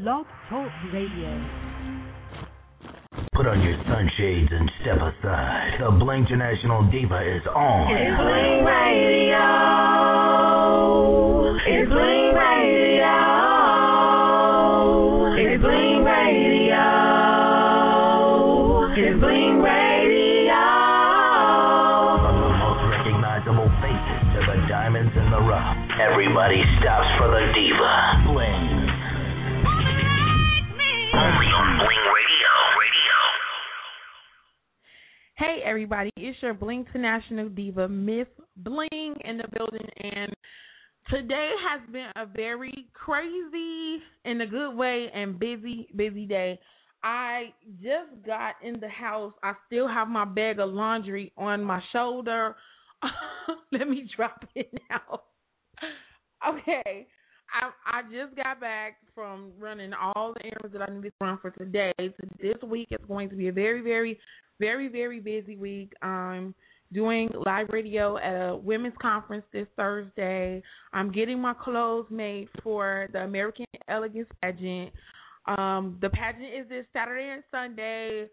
Love Talk Radio. Put on your sunshades and step aside. The Blington National Diva is on. It's Bling Radio. It's Bling Radio. It's Bling Radio. It's Bling Radio. From the most recognizable faces to the diamonds in the rough, everybody stops for the Diva. Bling. Only on Bling Radio. Hey everybody, it's your Blington National Diva, Miss Bling in the building, and today has been a very crazy, in a good way, and busy day. I just got in the house. I still have my bag of laundry on my shoulder. Let me drop it now. Okay, I just got back from running all the errands that I needed to run for today. So this week is going to be a very, very busy week. I'm doing live radio at a women's conference this Thursday. I'm getting my clothes made for the American Elegance Pageant. The pageant is this Saturday and Sunday.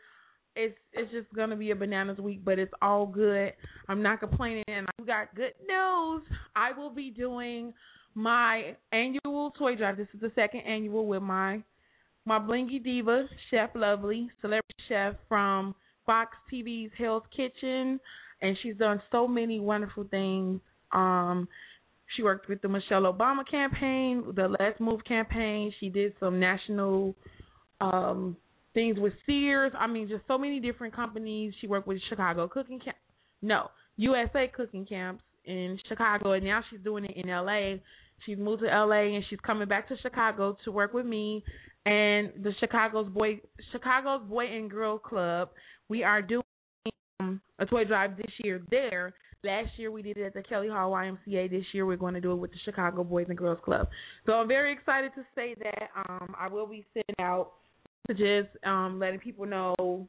It's just going to be a bananas week, but it's all good. I'm not complaining, and I've got good news. I will be doing my annual toy drive. This is the second annual with my Blingy Diva, Chef Lovely, celebrity chef from Fox TV's Hell's Kitchen, and she's done so many wonderful things. She worked with the Michelle Obama campaign, the Let's Move campaign. She did some national things with Sears. I mean, just so many different companies. She worked with USA Cooking Camps in Chicago, and now she's doing it in L.A. She's moved to L.A., and she's coming back to Chicago to work with me and the Chicago Boys and Girls Club. We are doing a toy drive this year there. Last year we did it at the Kelly Hall YMCA. This year we're going to do it with the Chicago Boys and Girls Club. So I'm very excited to say that I will be sending out messages letting people know,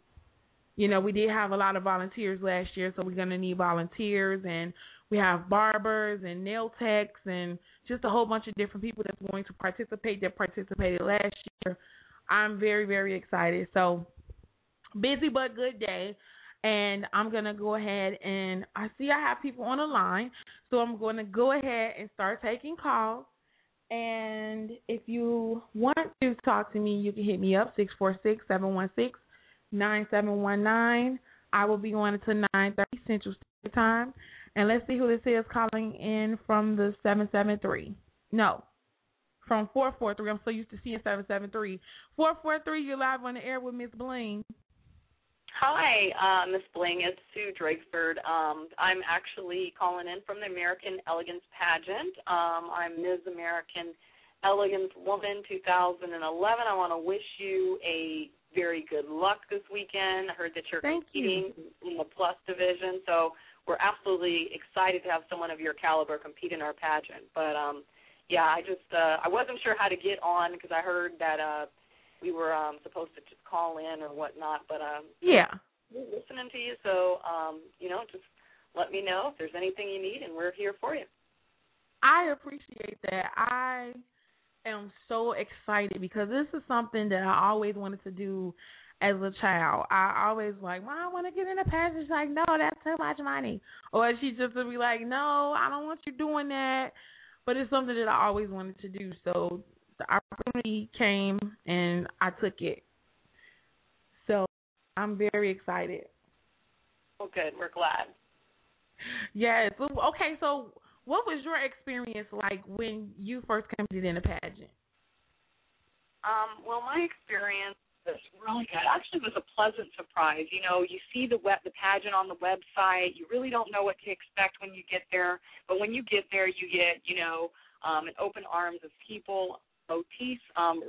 you know, we did have a lot of volunteers last year, so we're going to need volunteers, and we have barbers and nail techs and just a whole bunch of different people that's going to participate that participated last year. I'm very, very excited. So busy but good day. And I'm going to go ahead and I see I have people on the line. So I'm going to go ahead and start taking calls. And if you want to talk to me, you can hit me up, 646-716-9719. I will be going until 9:30 Central Standard Time. And let's see who this is calling in from the 773. No, from 443. I'm so used to seeing 773. 443, you're live on the air with Miss Bling. Hi, Miss Bling. It's Sue Drakeford. I'm actually calling in from the American Elegance Pageant. I'm Ms. American Elegance Woman 2011. I want to wish you a very good luck this weekend. I heard that you're competing in the plus division, so we're absolutely excited to have someone of your caliber compete in our pageant. But, I wasn't sure how to get on because I heard that we were supposed to just call in or whatnot. But, we're listening to you. So, just let me know if there's anything you need, and we're here for you. I appreciate that. I am so excited because this is something that I always wanted to do. As a child, I always I want to get in a pageant. She's like, no, that's too much money. Or she just would be like, no, I don't want you doing that. But it's something that I always wanted to do. So the opportunity came, and I took it. So I'm very excited. Well, good. We're glad. Yes. Okay, so what was your experience like when you first competed in a pageant? Well, my experience, it's really good. Actually, it was a pleasant surprise. You know, you see the pageant on the website. You really don't know what to expect when you get there. But when you get there, you get, an open arms of people Otis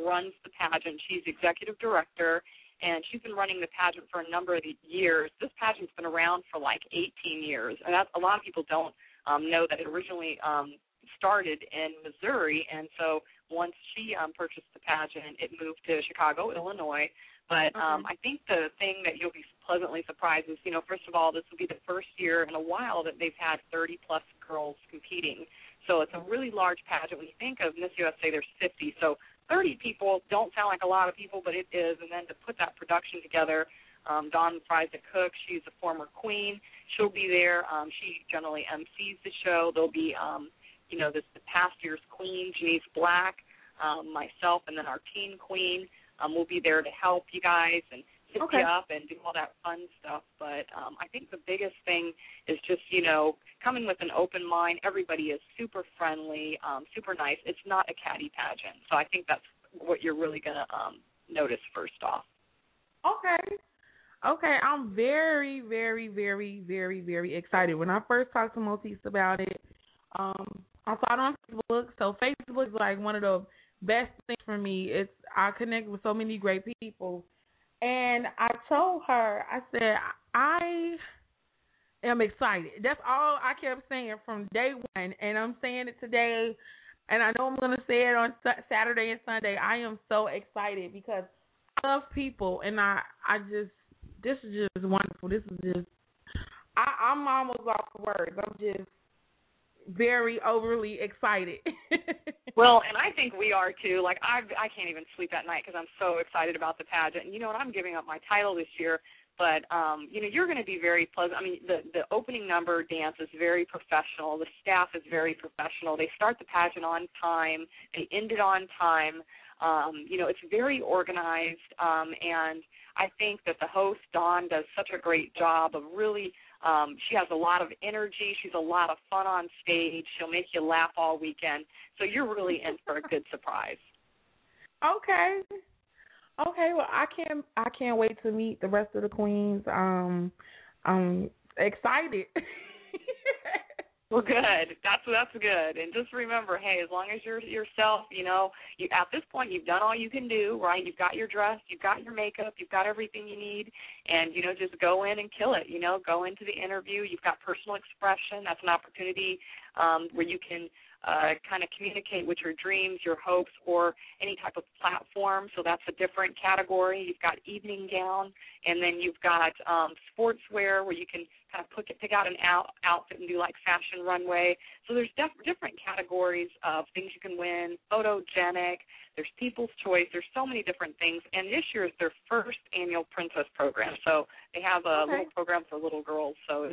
runs the pageant. She's executive director, and she's been running the pageant for a number of years. This pageant's been around for like 18 years, and a lot of people don't know that it originally started in Missouri, and so once she purchased the pageant, it moved to Chicago, Illinois. But I think the thing that you'll be pleasantly surprised is, you know, first of all, this will be the first year in a while that they've had 30-plus girls competing. So it's a really large pageant. When you think of Miss USA, there's 50. So 30 people don't sound like a lot of people, but it is. And then to put that production together, Dawn Fries the cook. She's a former queen. She'll be there. She generally MCs the show. There'll be, you know, this the past year's queen, Janice Black, myself, and then our teen queen. We'll be there to help you guys and hit you up and do all that fun stuff. But I think the biggest thing is just, you know, coming with an open mind. Everybody is super friendly, super nice. It's not a catty pageant. So I think that's what you're really going to notice first off. Okay. Okay. I'm very, very, very, very, very excited. When I first talked to Maltese about it, I saw it on Facebook. So Facebook is like one of the best thing for me. It's I connect with so many great people, and I told her, I said, I am excited. That's all I kept saying from day one, and I'm saying it today, and I know I'm going to say it on Saturday and Sunday. I am so excited because I love people, and I just, this is just wonderful. This is just, I'm almost off the words. I'm just very overly excited. Well, and I think we are too. Like, I can't even sleep at night because I'm so excited about the pageant. And you know what? I'm giving up my title this year, but, you know, you're going to be very pleasant. I mean, the opening number dance is very professional. The staff is very professional. They start the pageant on time. They end it on time. You know, it's very organized, and I think that the host, Dawn, does such a great job of really she has a lot of energy. She's a lot of fun on stage. She'll make you laugh all weekend. So you're really in for a good surprise. Okay. Okay. Well, I can't wait to meet the rest of the queens. I'm excited. Well, good. That's good. And just remember, hey, as long as you're yourself, you know, you, at this point you've done all you can do, right? You've got your dress, you've got your makeup, you've got everything you need, and, you know, just go in and kill it, you know. Go into the interview. You've got personal expression. That's an opportunity where you can kind of communicate with your dreams, your hopes, or any type of platform. So that's a different category. You've got evening gown, and then you've got sportswear where you can kind of pick out an outfit and do like fashion runway. So there's different categories of things you can win, photogenic, there's people's choice, there's so many different things. And this year is their first annual princess program. So they have a little program for little girls. So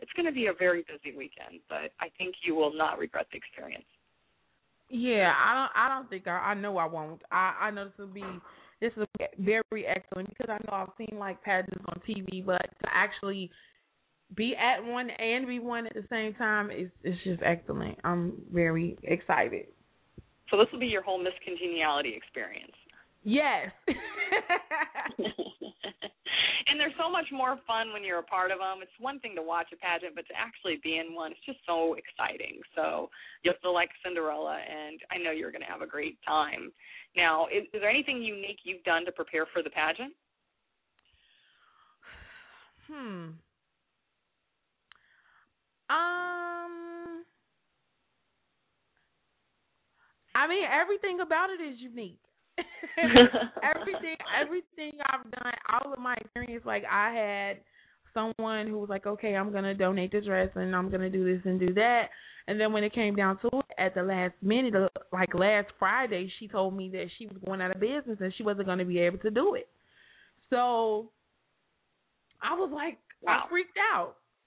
it's going to be a very busy weekend, but I think you will not regret the experience. Yeah, I don't think I know I won't. I know this is very excellent because I know I've seen like pageants on TV, but to actually be at one and be one at the same time is just excellent. I'm very excited. So this will be your whole Miss Congeniality experience. Yes. And they're so much more fun when you're a part of them. It's one thing to watch a pageant, but to actually be in one, it's just so exciting. So you'll feel like Cinderella, and I know you're going to have a great time. Now, is there anything unique you've done to prepare for the pageant? I mean, everything about it is unique. everything I've done, all of my experience, like I had someone who was like, okay, I'm going to donate the dress and I'm going to do this and do that. And then when it came down to it at the last minute, like last Friday, she told me that she was going out of business and she wasn't going to be able to do it. So I was like, wow.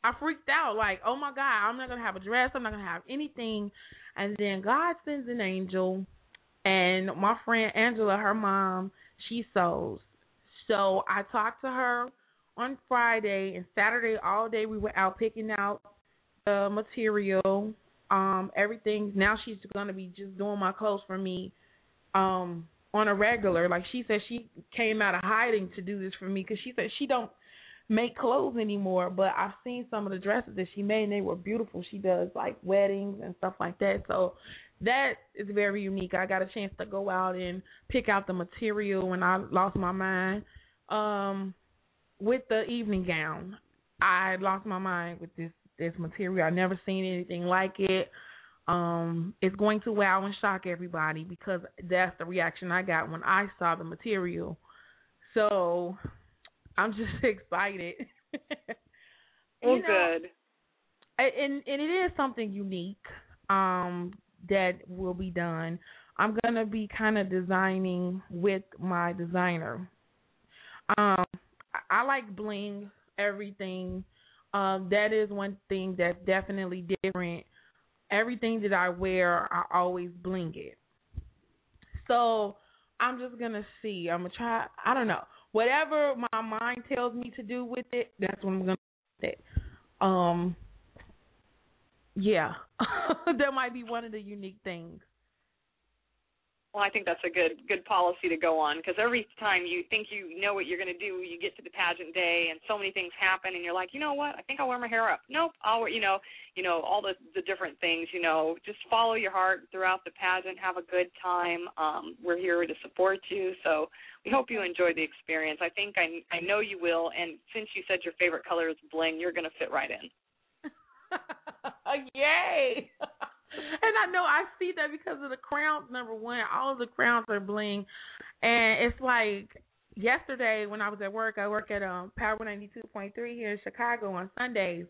I freaked out like, oh my God, I'm not going to have a dress. I'm not going to have anything. And then God sends an angel. And my friend Angela, her mom, she sews. So I talked to her on Friday and Saturday all day. We were out picking out the material, everything. Now she's going to be just doing my clothes for me on a regular. Like she said, she came out of hiding to do this for me because she said she don't make clothes anymore. But I've seen some of the dresses that she made, and they were beautiful. She does, like, weddings and stuff like that. So that is very unique. I got a chance to go out and pick out the material, and I lost my mind with the evening gown. I lost my mind with this material. I've never seen anything like it. It's going to wow and shock everybody because that's the reaction I got when I saw the material. So I'm just excited. Good. And it is something unique that will be done. I'm going to be kind of designing with my designer. I like bling everything. That is one thing that's definitely different. Everything that I wear, I always bling it. So I'm just going to see. I'm going to try. I don't know. Whatever my mind tells me to do with it, that's what I'm going to do with it. Yeah, that might be one of the unique things. Well, I think that's a good policy to go on, because every time you think you know what you're going to do, you get to the pageant day and so many things happen, and you're like, you know what? I think I'll wear my hair up. Nope, I'll wear, you know, all the different things. You know, just follow your heart throughout the pageant. Have a good time. We're here to support you, so we hope you enjoy the experience. I think I know you will, and since you said your favorite color is bling, you're going to fit right in. Yay! And I know I see that because of the crowns, number one. All of the crowns are bling. And it's like yesterday when I was at work, I work at Power 192.3 here in Chicago on Sundays.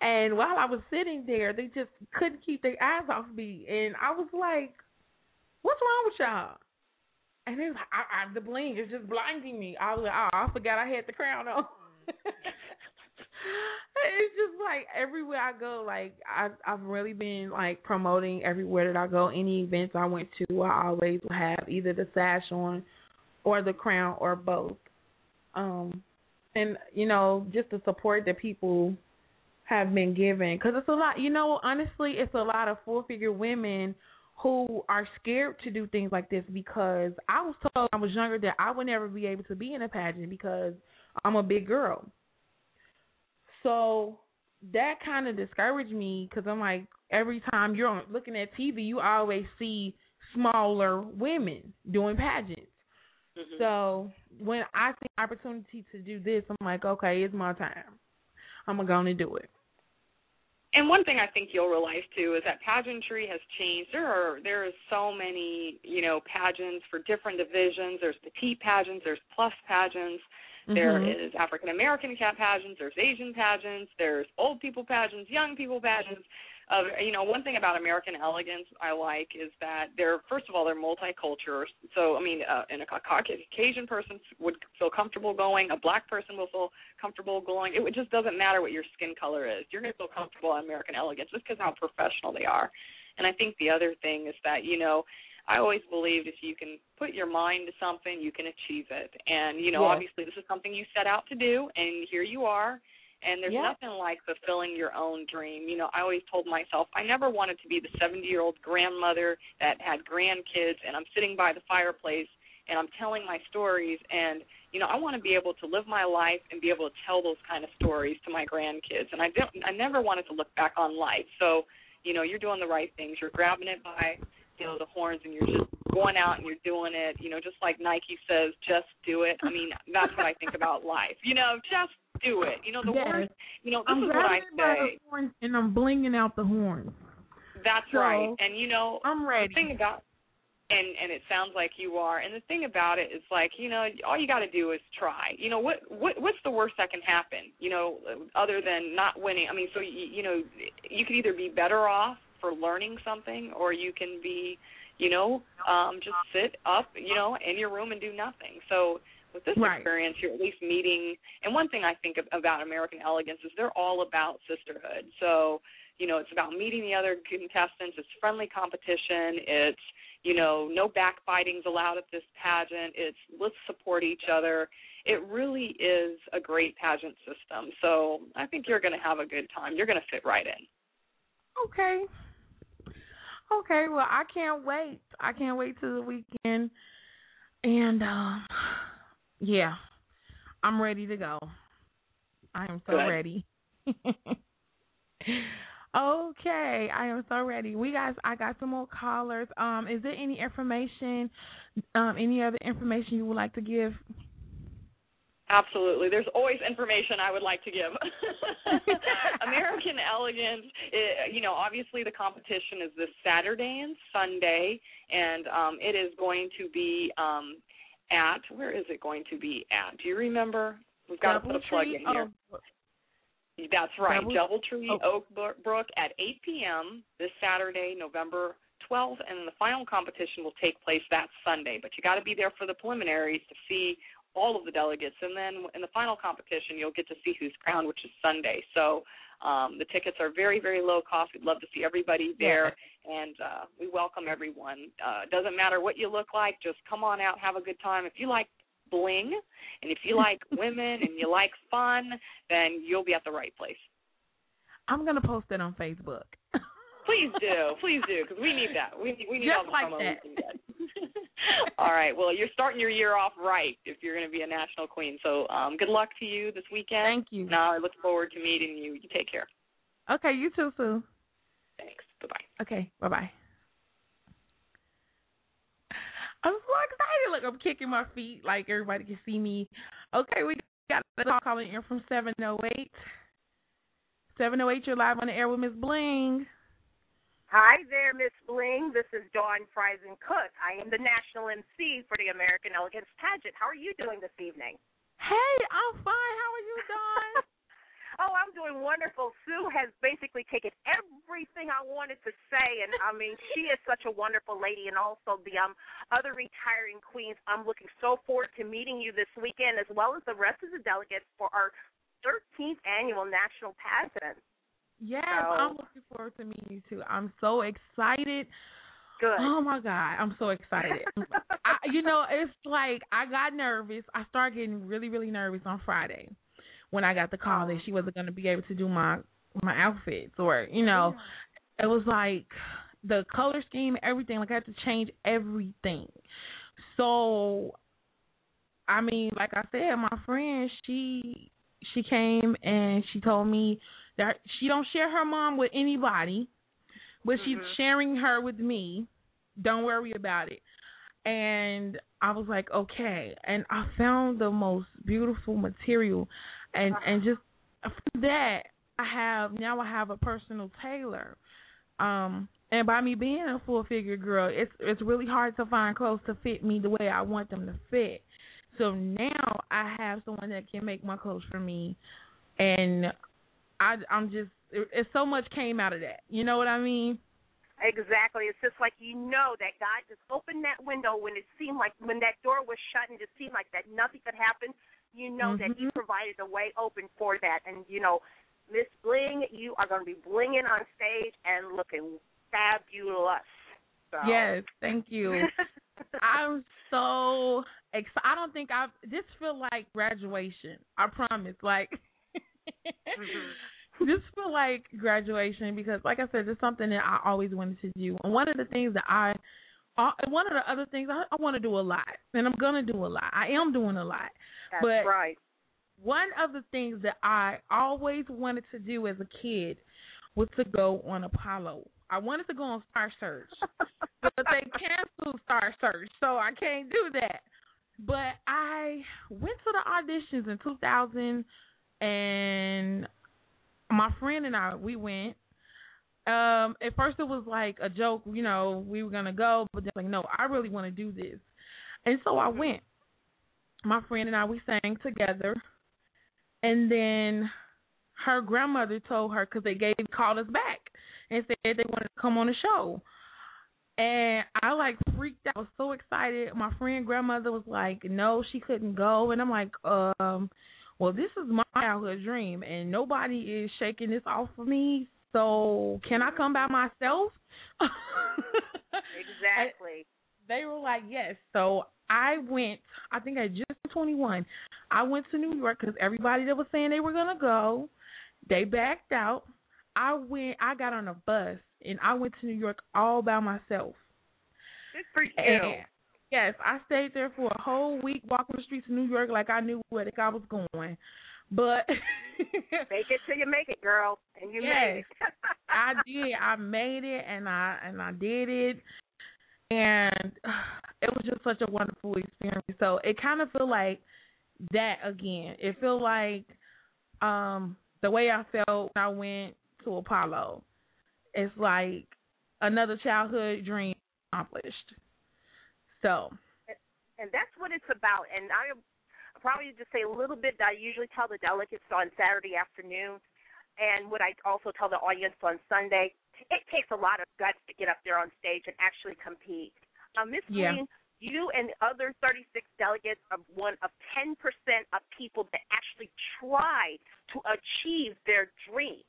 And while I was sitting there, they just couldn't keep their eyes off me. And I was like, what's wrong with y'all? And they was like, the bling is just blinding me. I was like, oh, I forgot I had the crown on. It's just like everywhere I go, like I've really been like promoting everywhere that I go. Any events I went to, I always have either the sash on or the crown or both. And, you know, just the support that people have been given. Because it's a lot, you know, honestly, it's a lot of full-figure women who are scared to do things like this, because I was told when I was younger that I would never be able to be in a pageant because I'm a big girl. So that kind of discouraged me, because I'm like, every time you're looking at TV, you always see smaller women doing pageants. Mm-hmm. So when I see the opportunity to do this, I'm like, okay, it's my time. I'm going to do it. And one thing I think you'll realize, too, is that pageantry has changed. There are so many, you know, pageants for different divisions. There's petite pageants. There's plus pageants. There mm-hmm. is African-American pageants, there's Asian pageants, there's old people pageants, young people pageants. You know, one thing about American Elegance I like is that they're, first of all, they're multicultural. So, I mean, a Caucasian person would feel comfortable going. A black person will feel comfortable going. It just doesn't matter what your skin color is. You're going to feel comfortable on American Elegance just because how professional they are. And I think the other thing is that, you know, I always believed if you can put your mind to something, you can achieve it. And, you know, yes. Obviously this is something you set out to do, and here you are. And there's yes. nothing like fulfilling your own dream. You know, I always told myself I never wanted to be the 70-year-old grandmother that had grandkids, and I'm sitting by the fireplace, and I'm telling my stories. And, you know, I want to be able to live my life and be able to tell those kind of stories to my grandkids. And I never wanted to look back on life. So, you know, you're doing the right things. You're grabbing it by – you know, the horns, and you're just going out and you're doing it, you know, just like Nike says, just do it. I mean, that's what I think about life. You know, just do it. You know, the yes. words, you know, this I'm is what I say. The horns, and I'm blinging out the horns. That's so, right. And, you know, I'm ready. The thing about and it sounds like you are. And the thing about it is, like, you know, all you got to do is try. You know, what's the worst that can happen, you know, other than not winning? I mean, so, you know, you could either be better off for learning something, or you can be, you know, just sit up, you know, in your room and do nothing. So with this right. experience, you're at least meeting. And one thing I think about American Elegance is they're all about sisterhood. So, you know, it's about meeting the other contestants. It's friendly competition. It's, you know, no backbiting's allowed at this pageant. It's let's support each other. It really is a great pageant system. So I think you're going to have a good time. You're going to fit right in. Okay. Okay, well, I can't wait. I can't wait till the weekend. And, yeah, I'm ready to go. I am so ready. Okay, I am so ready. I got some more callers. Is there any information, any other information you would like to give? Absolutely. There's always information I would like to give. American Elegance, obviously the competition is this Saturday and Sunday, and it is going to be at, where is it going to be at? Do you remember? We've got Doubletree, to put a plug in here. That's right, Doubletree, Oak Brook at 8 p.m. this Saturday, November 12th, and the final competition will take place that Sunday. But you got to be there for the preliminaries to see all of the delegates, and then in the final competition, you'll get to see who's crowned, which is Sunday. So the tickets are very, very low cost. We'd love to see everybody there, and we welcome everyone. Doesn't matter what you look like, just come on out, have a good time. If you like bling, and if you like women and you like fun, then you'll be at the right place. I'm going to post it on Facebook. Please do, because we need that. We need all the promo we can get. All right, well, you're starting your year off right if you're going to be a national queen. So good luck to you this weekend. Thank you. No, I look forward to meeting you. You take care. Okay, you too, Sue. Thanks. Bye-bye. Okay, bye-bye. I'm so excited. Look, I'm kicking my feet like everybody can see me. Okay, we got a call calling in from 708. 708, you're live on the air with Miss Bling. Hi there, Miss Bling. This is Dawn Fries and Cook. I am the national MC for the American Elegance Pageant. How are you doing this evening? Hey, I'm fine. How are you, Dawn? Oh, I'm doing wonderful. Sue has basically taken everything I wanted to say, and I mean, she is such a wonderful lady, and also the other retiring queens. I'm looking so forward to meeting you this weekend, as well as the rest of the delegates for our 13th annual national pageant. Yes, so. I'm looking forward to meeting you too. I'm so excited. Good. Oh my God, I'm so excited. It's like I got nervous. I started getting really, really nervous on Friday when I got the call that she wasn't going to be able to do my outfits, or It was like the color scheme, everything. Like I had to change everything. So, I mean, like I said, my friend, she came and she told me that she don't share her mom with anybody, but she's sharing her with me. Don't worry about it. And I was like, okay. And I found the most beautiful material, and just from that, I have a personal tailor. And by me being a full figure girl, it's really hard to find clothes to fit me the way I want them to fit. So now I have someone that can make my clothes for me, and I'm just, it's so much came out of that. You know what I mean? Exactly. It's just like, that God just opened that window when it seemed like, when that door was shut and just seemed like that nothing could happen, that he provided a way open for that. And, Miss Bling, you are going to be blinging on stage and looking fabulous. So. Yes, thank you. I'm so excited. I don't think this feel like graduation. I promise. Like, just for like graduation, because like I said, it's something that I always wanted to do. And one of the other things I want to do a lot, and I'm going to do a lot. I am doing a lot. That's but right. One of the things that I always wanted to do as a kid was to go on Apollo. I wanted to go on Star Search, but they canceled Star Search, so I can't do that. But I went to the auditions in 2000. And my friend and I, we went. At first, it was like a joke, we were going to go. But then, like, no, I really want to do this. And so I went. My friend and I, we sang together. And then her grandmother told her, because they called us back and said they wanted to come on the show. And I, like, freaked out. I was so excited. My friend grandmother was like, no, she couldn't go. And I'm like, well, this is my childhood dream, and nobody is shaking this off of me, so can I come by myself? Exactly. They were like, yes. So I went, I think I just 21, I went to New York because everybody that was saying they were going to go, they backed out. I got on a bus, and I went to New York all by myself. Good for you. And yes, I stayed there for a whole week walking the streets of New York like I knew where I was going. But Make it till you make it, girl. And you made it. I did. I made it, and I did it. And it was just such a wonderful experience. So it kind of feel like that again. It feel like the way I felt when I went to Apollo. It's like another childhood dream accomplished. So, and that's what it's about. And I probably just say a little bit that I usually tell the delegates on Saturday afternoon, and what I also tell the audience on Sunday. It takes a lot of guts to get up there on stage and actually compete. Ms. Green, you and the other 36 delegates are one of 10% of people that actually try to achieve their dream.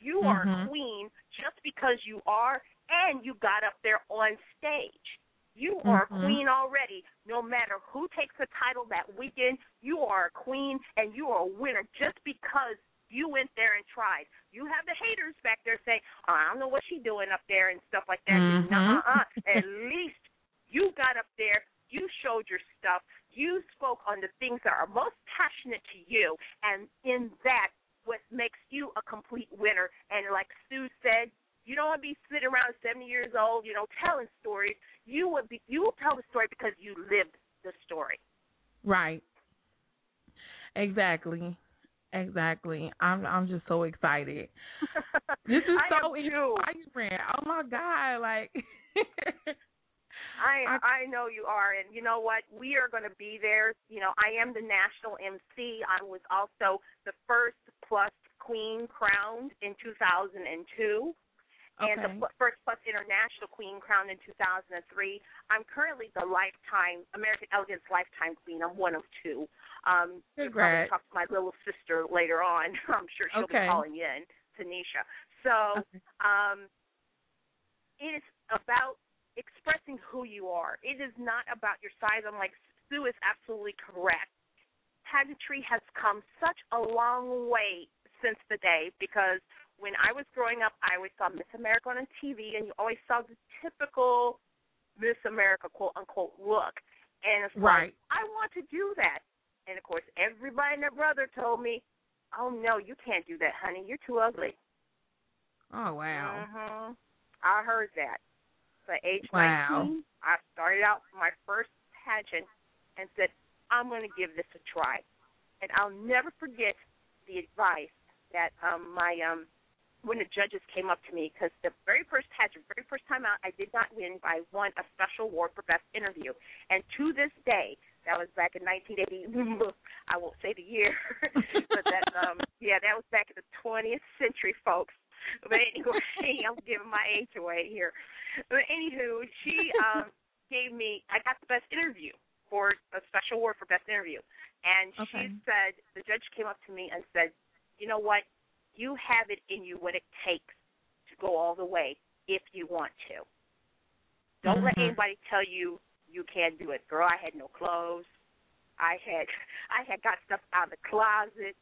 You are a queen just because you are, and you got up there on stage. You are a queen already. No matter who takes the title that weekend, you are a queen, and you are a winner just because you went there and tried. You have the haters back there saying, oh, I don't know what she's doing up there and stuff like that. At least you got up there, you showed your stuff, you spoke on the things that are most passionate to you, and in that, what makes you a complete winner. And like Sue said, you don't want to be sitting around 70 years old, you know, telling stories. You will tell the story because you lived the story. Right. Exactly. I'm just so excited. This is so inspiring. Oh my God! Like I know you are, and you know what? We are going to be there. You know, I am the national MC. I was also the first Plus Queen crowned in 2002. Okay. And the first Plus International Queen crowned in 2003. I'm currently the lifetime American Elegance Lifetime Queen. I'm one of two. You'll probably talk to my little sister later on. I'm sure she'll be calling in, Tynisha. So it is about expressing who you are. It is not about your size. I'm like, Sue is absolutely correct. Pageantry has come such a long way since the day, because when I was growing up, I always saw Miss America on TV, and you always saw the typical Miss America, quote-unquote, look. And it's like, I want to do that. And, of course, everybody and their brother told me, oh, no, you can't do that, honey. You're too ugly. Oh, wow. I heard that. At age 19, I started out my first pageant and said, I'm going to give this a try. And I'll never forget the advice that when the judges came up to me, because the very first pageant, very first time out, I did not win, but I won a special award for best interview. And to this day, that was back in 1980. I won't say the year, but that that was back in the 20th century, folks. But anyway, I'm giving my age away here. But anywho, she I got the best interview for a special award for best interview, and she said, the judge came up to me and said, you know what? You have it in you what it takes to go all the way if you want to. Don't let anybody tell you you can't do it. Girl, I had no clothes. I had got stuff out of the closet.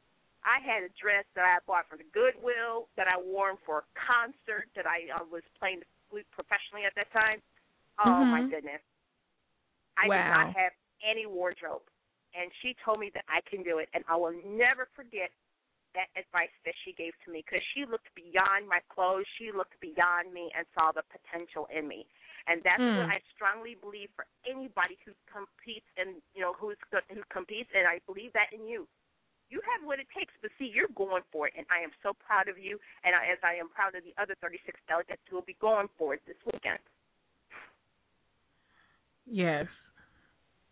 I had a dress that I bought from the Goodwill that I wore for a concert that I was playing the flute professionally at that time. Oh, my goodness. I did not have any wardrobe. And she told me that I can do it, and I will never forget that advice that she gave to me, because she looked beyond my clothes, she looked beyond me and saw the potential in me. And that's what I strongly believe for anybody who competes and, you know, who competes, and I believe that in you. You have what it takes, but see, you're going for it, and I am so proud of you, and as I am proud of the other 36 delegates who will be going for it this weekend.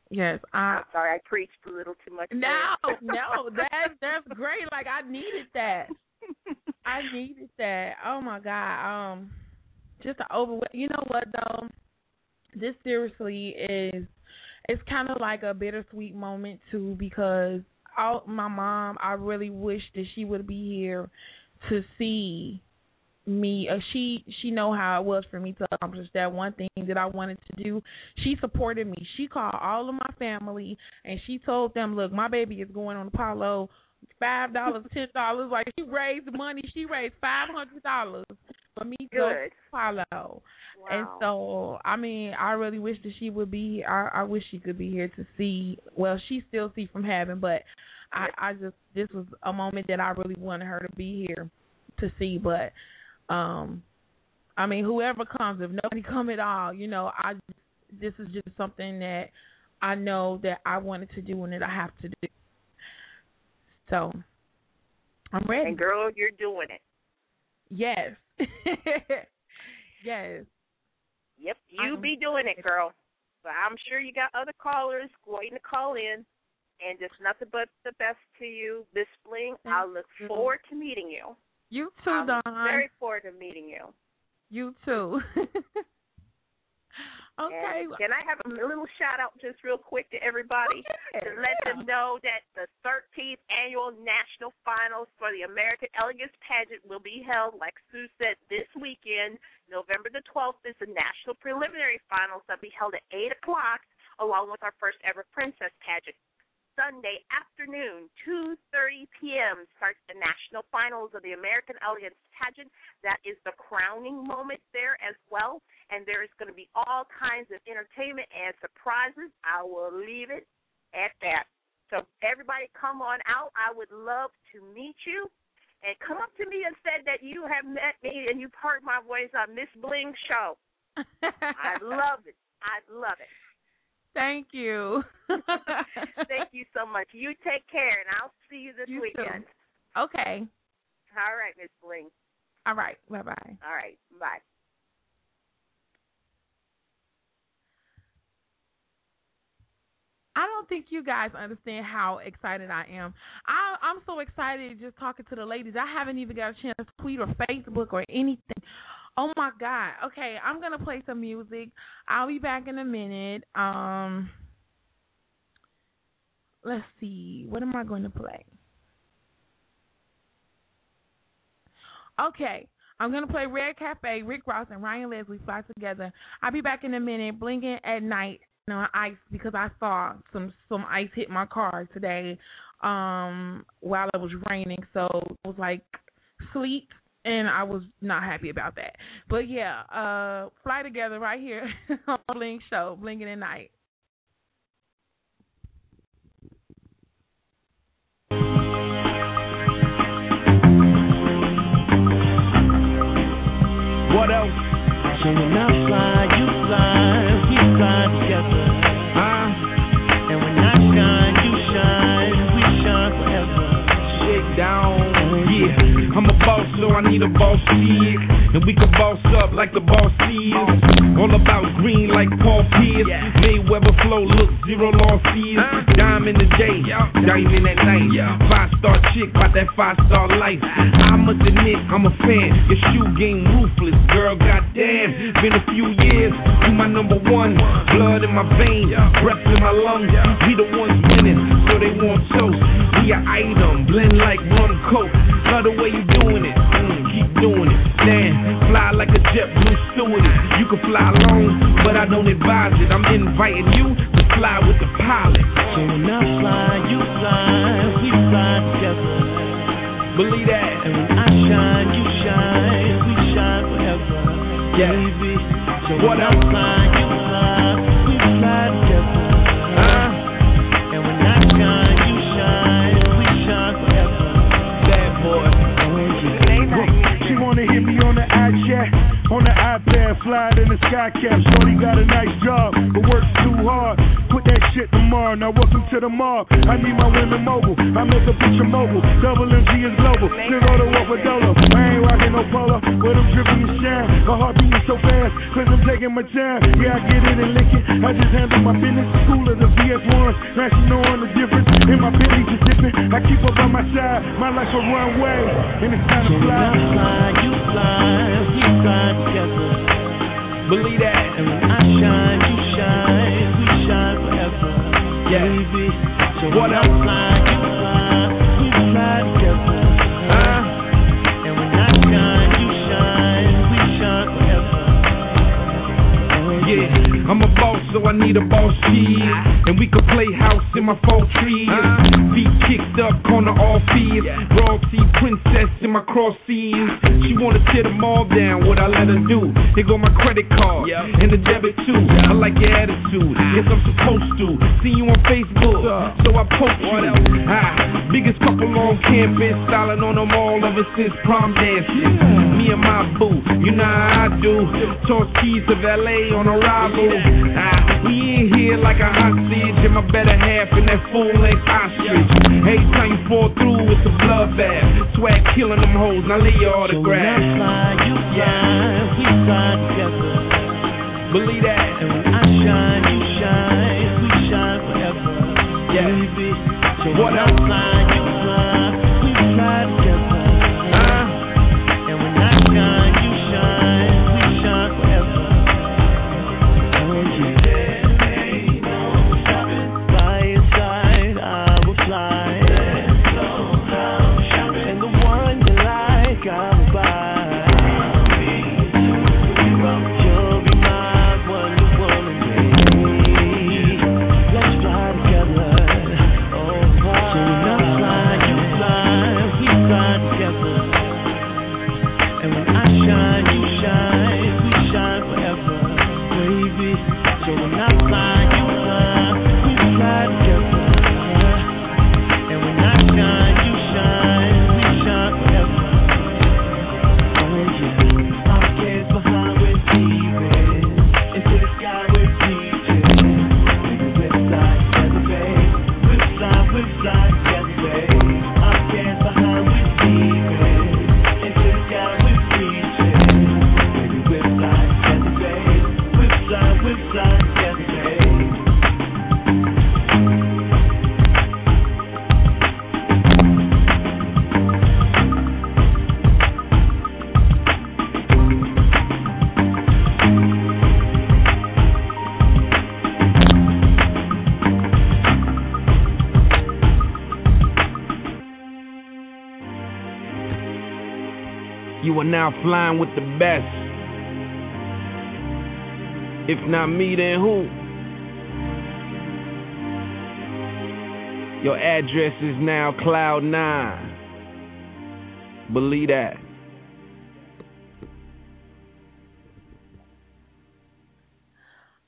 Yes, I'm sorry, I preached a little too much. No, that's great. Like, I needed that. Oh my God. Just an overwhelm. You know what though? This seriously it's kind of like a bittersweet moment too, because my mom, I really wish that she would be here to see me. She know how it was for me to accomplish that one thing that I wanted to do. She supported me. She called all of my family and she told them, look, my baby is going on Apollo, $5, $10. Like, she raised money. She raised $500 for me to go to Apollo. Wow. And so, I mean, I really wish that she would be. I wish she could be here to see. Well, she still see from heaven, but This was a moment that I really wanted her to be here to see. But, I mean, whoever comes, if nobody come at all, you know, this is just something that I know that I wanted to do and that I have to do. So, I'm ready. And, girl, you're doing it. Yes. Yes. Yep, you be doing it, girl. But I'm sure you got other callers waiting to call in. And just nothing but the best to you, Miss Bling. I look forward to meeting you. You too, Dawn. I'm very forward to meeting you. You too. Okay. And can I have a little shout-out just real quick to everybody to let them know that the 13th Annual National Finals for the American Elegance Pageant will be held, like Sue said, this weekend. November the 12th is the National Preliminary Finals that will be held at 8 o'clock, along with our first ever Princess Pageant. Sunday afternoon, 2:30 p.m., starts the National Finals of the American Elegance Pageant. That is the crowning moment there as well, and there is going to be all kinds of entertainment and surprises. I will leave it at that. So everybody come on out. I would love to meet you, and come up to me and say that you have met me and you've heard my voice on Miss Bling's show. I love it. I love it. Thank you. Thank you so much. You take care, and I'll see you this weekend. Too. Okay. All right, Miss Bling. All right. Bye-bye. All right. Bye. I don't think you guys understand how excited I am. I'm so excited just talking to the ladies. I haven't even got a chance to tweet or Facebook or anything. Oh, my God. Okay, I'm going to play some music. I'll be back in a minute. Let's see. What am I going to play? Okay, I'm going to play Red Cafe, Rick Ross, and Ryan Leslie, Fly Together. I'll be back in a minute, Blinging at Night on Ice, because I saw some ice hit my car today while it was raining. So it was like sleet. And I was not happy about that. But, yeah, Fly Together right here on the Bling Show, Blinging at Night. What else? Singing now, fly, you fly, we fly together. And when I shine, you shine, we shine forever. Shake down. I'm a boss, so I need a boss kid. And we can boss up like the boss is. All about green like Paul Pierce. Mayweather flow, look, zero losses. Diamond in the day, diamond at night. Five-star chick, about that five-star life. I must admit, I'm a fan. Your shoe game ruthless, girl, goddamn. Been a few years, you my number one. Blood in my veins, breath in my lungs. We the ones winning, so they want toast. We an item, blend like rum coke. Love the way you doing it, keep doing it. Damn, fly like a jet blue steward. You can fly alone, but I don't advise it. I'm inviting you to fly with the pilot. So when I fly, you fly, we fly together. Believe that. And when I shine, you shine, we shine forever. Yeah. Baby. So what when I fly, you fly, we fly together. And when I shine. On the iPad, fly it in the sky cap. Shorty got a nice job, but works too hard. Quit that shit tomorrow. Now welcome to the mob. I need my women mobile. I make a picture mobile. Double MG is global. Nigga to walk with dollar. I ain't rockin' no polo. But I'm drippin' the shine. My heart beating so fast, 'cause I'm taking my time. Yeah, I get it and lick it. I just handle my business. School of the VS1s. Rational on the difference. And my pennies is dipping. I keep up on my side. My life's a runway, and it's time to fly. You fly, we fly together. Believe that. And when I shine, you shine, we shine forever. Yeah, baby. So what I fly, you fly, we fly together. And when I shine, you shine, we shine forever. Yeah, I'm a boss, so I need a boss keys. And we could play house in my fall trees. Feet kicked up, corner all fees. Royalty princess in my cross seams. She wanna tear them all down, what I let her do. They go my credit card, and the debit too. I like your attitude, yes I'm supposed to. See you on Facebook, so I post you. Biggest couple on campus, styling on them all ever since prom dances. Me and my boo, you know how I do. Toss keys to valet on arrival. We in here like a hostage, and my better half in that full-length ostrich. Every time you fall through, it's a bloodbath. Swag killing them hoes, now lay your autograph. So you fly, we fly together. Believe that. And when I shine, you shine, we shine forever. Yeah, baby. So what I fly, you fly, we fly together. And when I shine, you shine, we shine forever. Now flying with the best. If not me, then who? Your address is now Cloud 9. Believe that.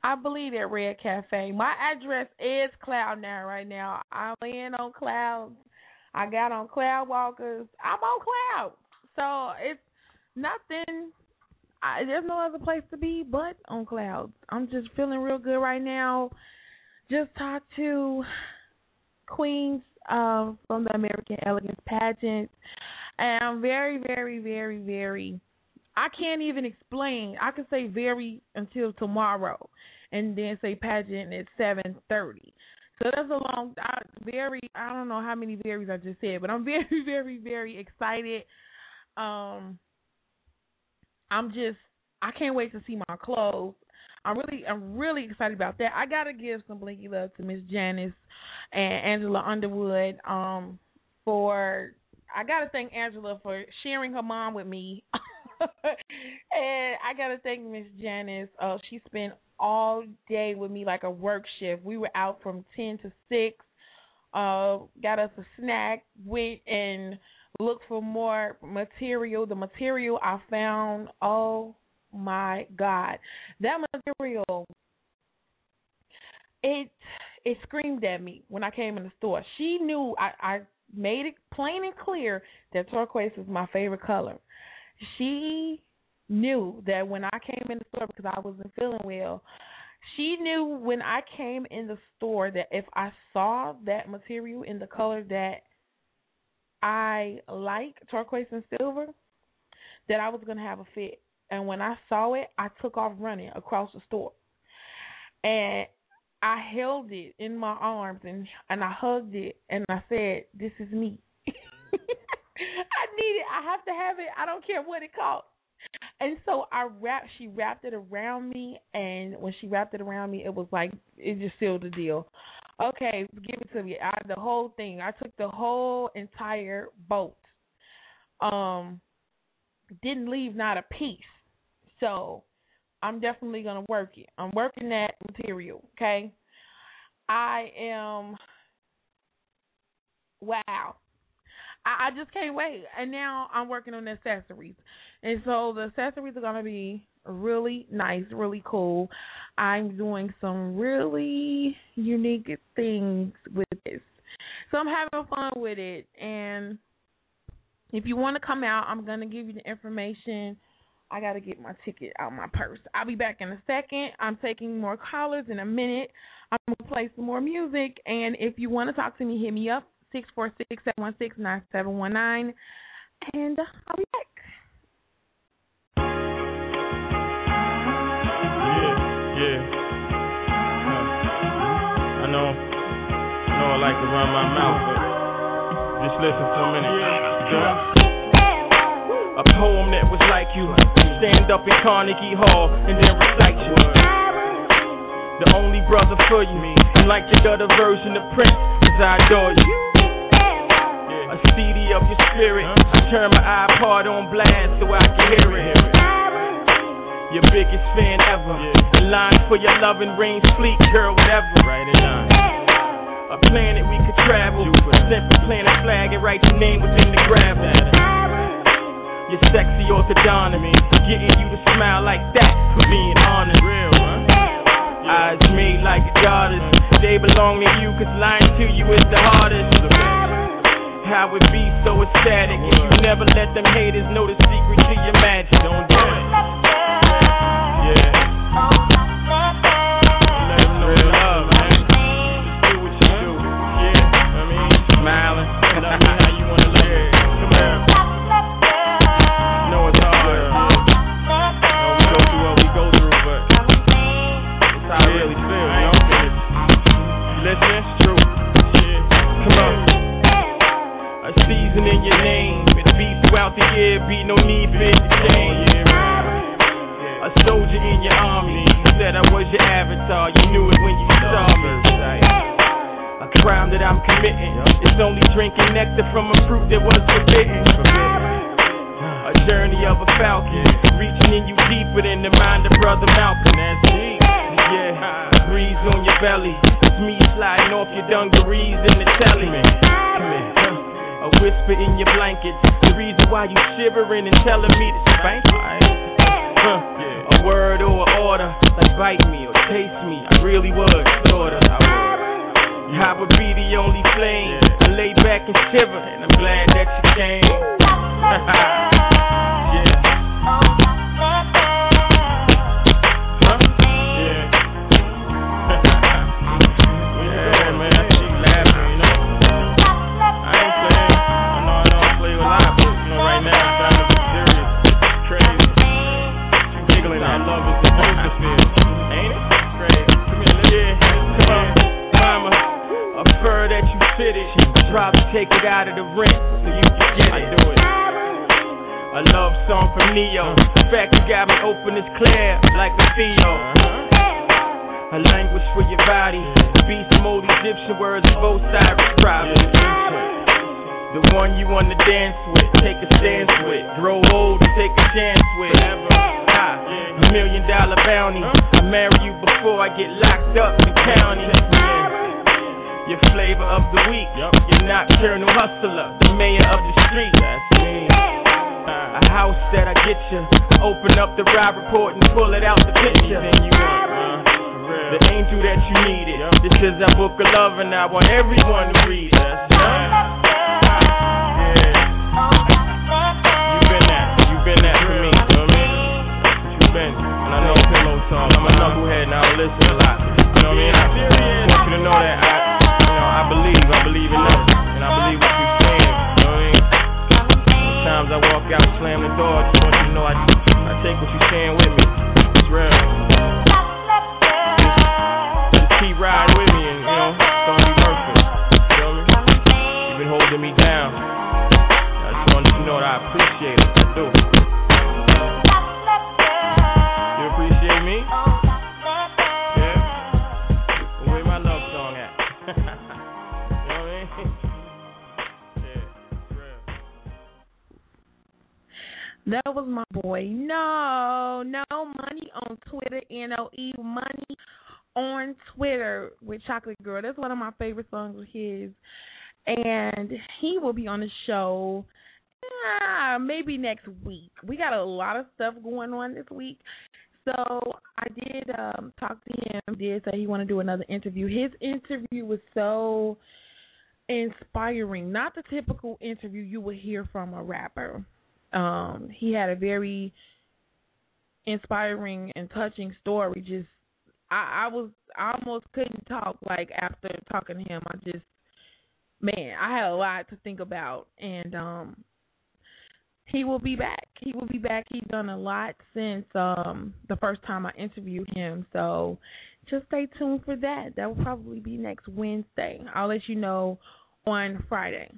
I believe that, Red Cafe. My address is Cloud 9 right now. I'm in on clouds. I got on cloud walkers. I'm on cloud. So it's nothing. There's no other place to be but on clouds. I'm just feeling real good right now. Just talked to queens from the American Elegance Pageant, and I'm very, very, very, very. I can't even explain. I can say very until tomorrow, and then say pageant at 7:30. So that's a long. I don't know how many varies I just said, but I'm very, very, very excited. I can't wait to see my clothes. I'm really excited about that. I gotta give some Blingy love to Miss Janice and Angela Underwood. I gotta thank Angela for sharing her mom with me, and I gotta thank Miss Janice. She spent all day with me like a work shift. We were out from 10 to 6. Got us a snack, went and look for more material. The material I found, oh my God, that material, it screamed at me when I came in the store. She knew, I made it plain and clear that turquoise is my favorite color. She knew that when I came in the store, because I wasn't feeling well, she knew when I came in the store that if I saw that material in the color that I like, turquoise and silver, that I was going to have a fit. And when I saw it, I took off running across the store. And I held it in my arms and I hugged it and I said, this is me. I need it. I have to have it. I don't care what it costs. And so she wrapped it around me, and when she wrapped it around me, it was like it just sealed the deal. Okay, give it to me. The whole thing. I took the whole entire boat. Didn't leave not a piece. So I'm definitely going to work it. I'm working that material, okay? I am, wow. I just can't wait. And now I'm working on the accessories. And so the accessories are going to be really nice, really cool. I'm doing some really unique things with this. So I'm having fun with it. And if you want to come out, I'm going to give you the information. I got to get my ticket out of my purse. I'll be back in a second. I'm taking more callers in a minute. I'm going to play some more music. And if you want to talk to me, hit me up. 646-716-9719, and I'll be back. Yeah. I know I like to run my mouth, but just listen for a minute. A poem that was like you, stand up in Carnegie Hall and then recite you. The only brother for you, and like the other version of Prince, cause I adore you. A CD of your spirit, I turn my iPod on blast so I can hear it. Your biggest fan ever, the line for your loving rings, fleet, girl, whatever. Right in line. A planet we could travel, sent the planet flag and write your name within the gravity. Your sexy autonomy, getting you to smile like that for being honest. Real, huh? Eyes made like a goddess, they belong to you cause lying to you is the hardest. How it be so ecstatic, and you never let them haters know the secret to your magic. Don't do it. Yeah. Let them know you love, man. Do what you do. Yeah, I mean, smiling. Love me how you wanna live. Come on. Know it's hard. We go through what we go through, but it's how I really feel. You know? Listen, it's true. Come on. A season in your name, it be throughout the year, be no need for it to change. A soldier in your army, you said I was your avatar, you knew it when you saw me. A crime that I'm committing, it's only drinking nectar from a fruit that was forbidden. A journey of a falcon, reaching in you deeper than the mind of Brother Malcolm. That's deep. Yeah, breeze on your belly, it's me sliding off your dungarees in the telly. A whisper in your blankets, the reason why you shivering and telling me to spank me. A word or an order, like bite me or taste me, I really would, sorta. I would be the only flame. I lay back and shiver, and I'm glad that you came. Take it out of the rent so you can get it. I do it. A love song from Neo. The fact you got me open is clear, like a Theo. A language for your body. Be some old Egyptian words of Osiris prophet. The one you wanna dance with, take a stance with. Grow old and take a chance with. $1 million bounty. I marry you before I get locked up in county. Your flavor of the week, your nocturnal hustler, the mayor of the street. That's me. A house that I get you, open up the ride report and pull it out the picture. Anything you want, the angel that you needed. This is our book of love, and I want everyone to read it. You've been that for me. You know what I mean? You've been, and I know pillow song. I'm a knucklehead, and I listen a lot. You know what I mean? I want you to know that. I believe in us, and I believe what you're saying, you know what I mean? Sometimes I walk out, slam the door, just want you to know I take what you're saying with me. It's real. Just keep riding with me, and, you know, it's going to be perfect. You know what I mean? You've been holding me down. I just want you to know that I appreciate it. I do. You appreciate me? Yeah? Where's my love song at? That was my boy. No money on Twitter, N-O-E, money on Twitter with Chocolate Girl. That's one of my favorite songs of his. And he will be on the show maybe next week. We got a lot of stuff going on this week. So I did talk to him, did say he wanted to do another interview. His interview was so inspiring, not the typical interview you would hear from a rapper. He had a very inspiring and touching story. Just I almost couldn't talk, like, after talking to him. I had a lot to think about, and he will be back. He will be back. He's done a lot since the first time I interviewed him, so just stay tuned for that. That will probably be next Wednesday. I'll let you know on Friday.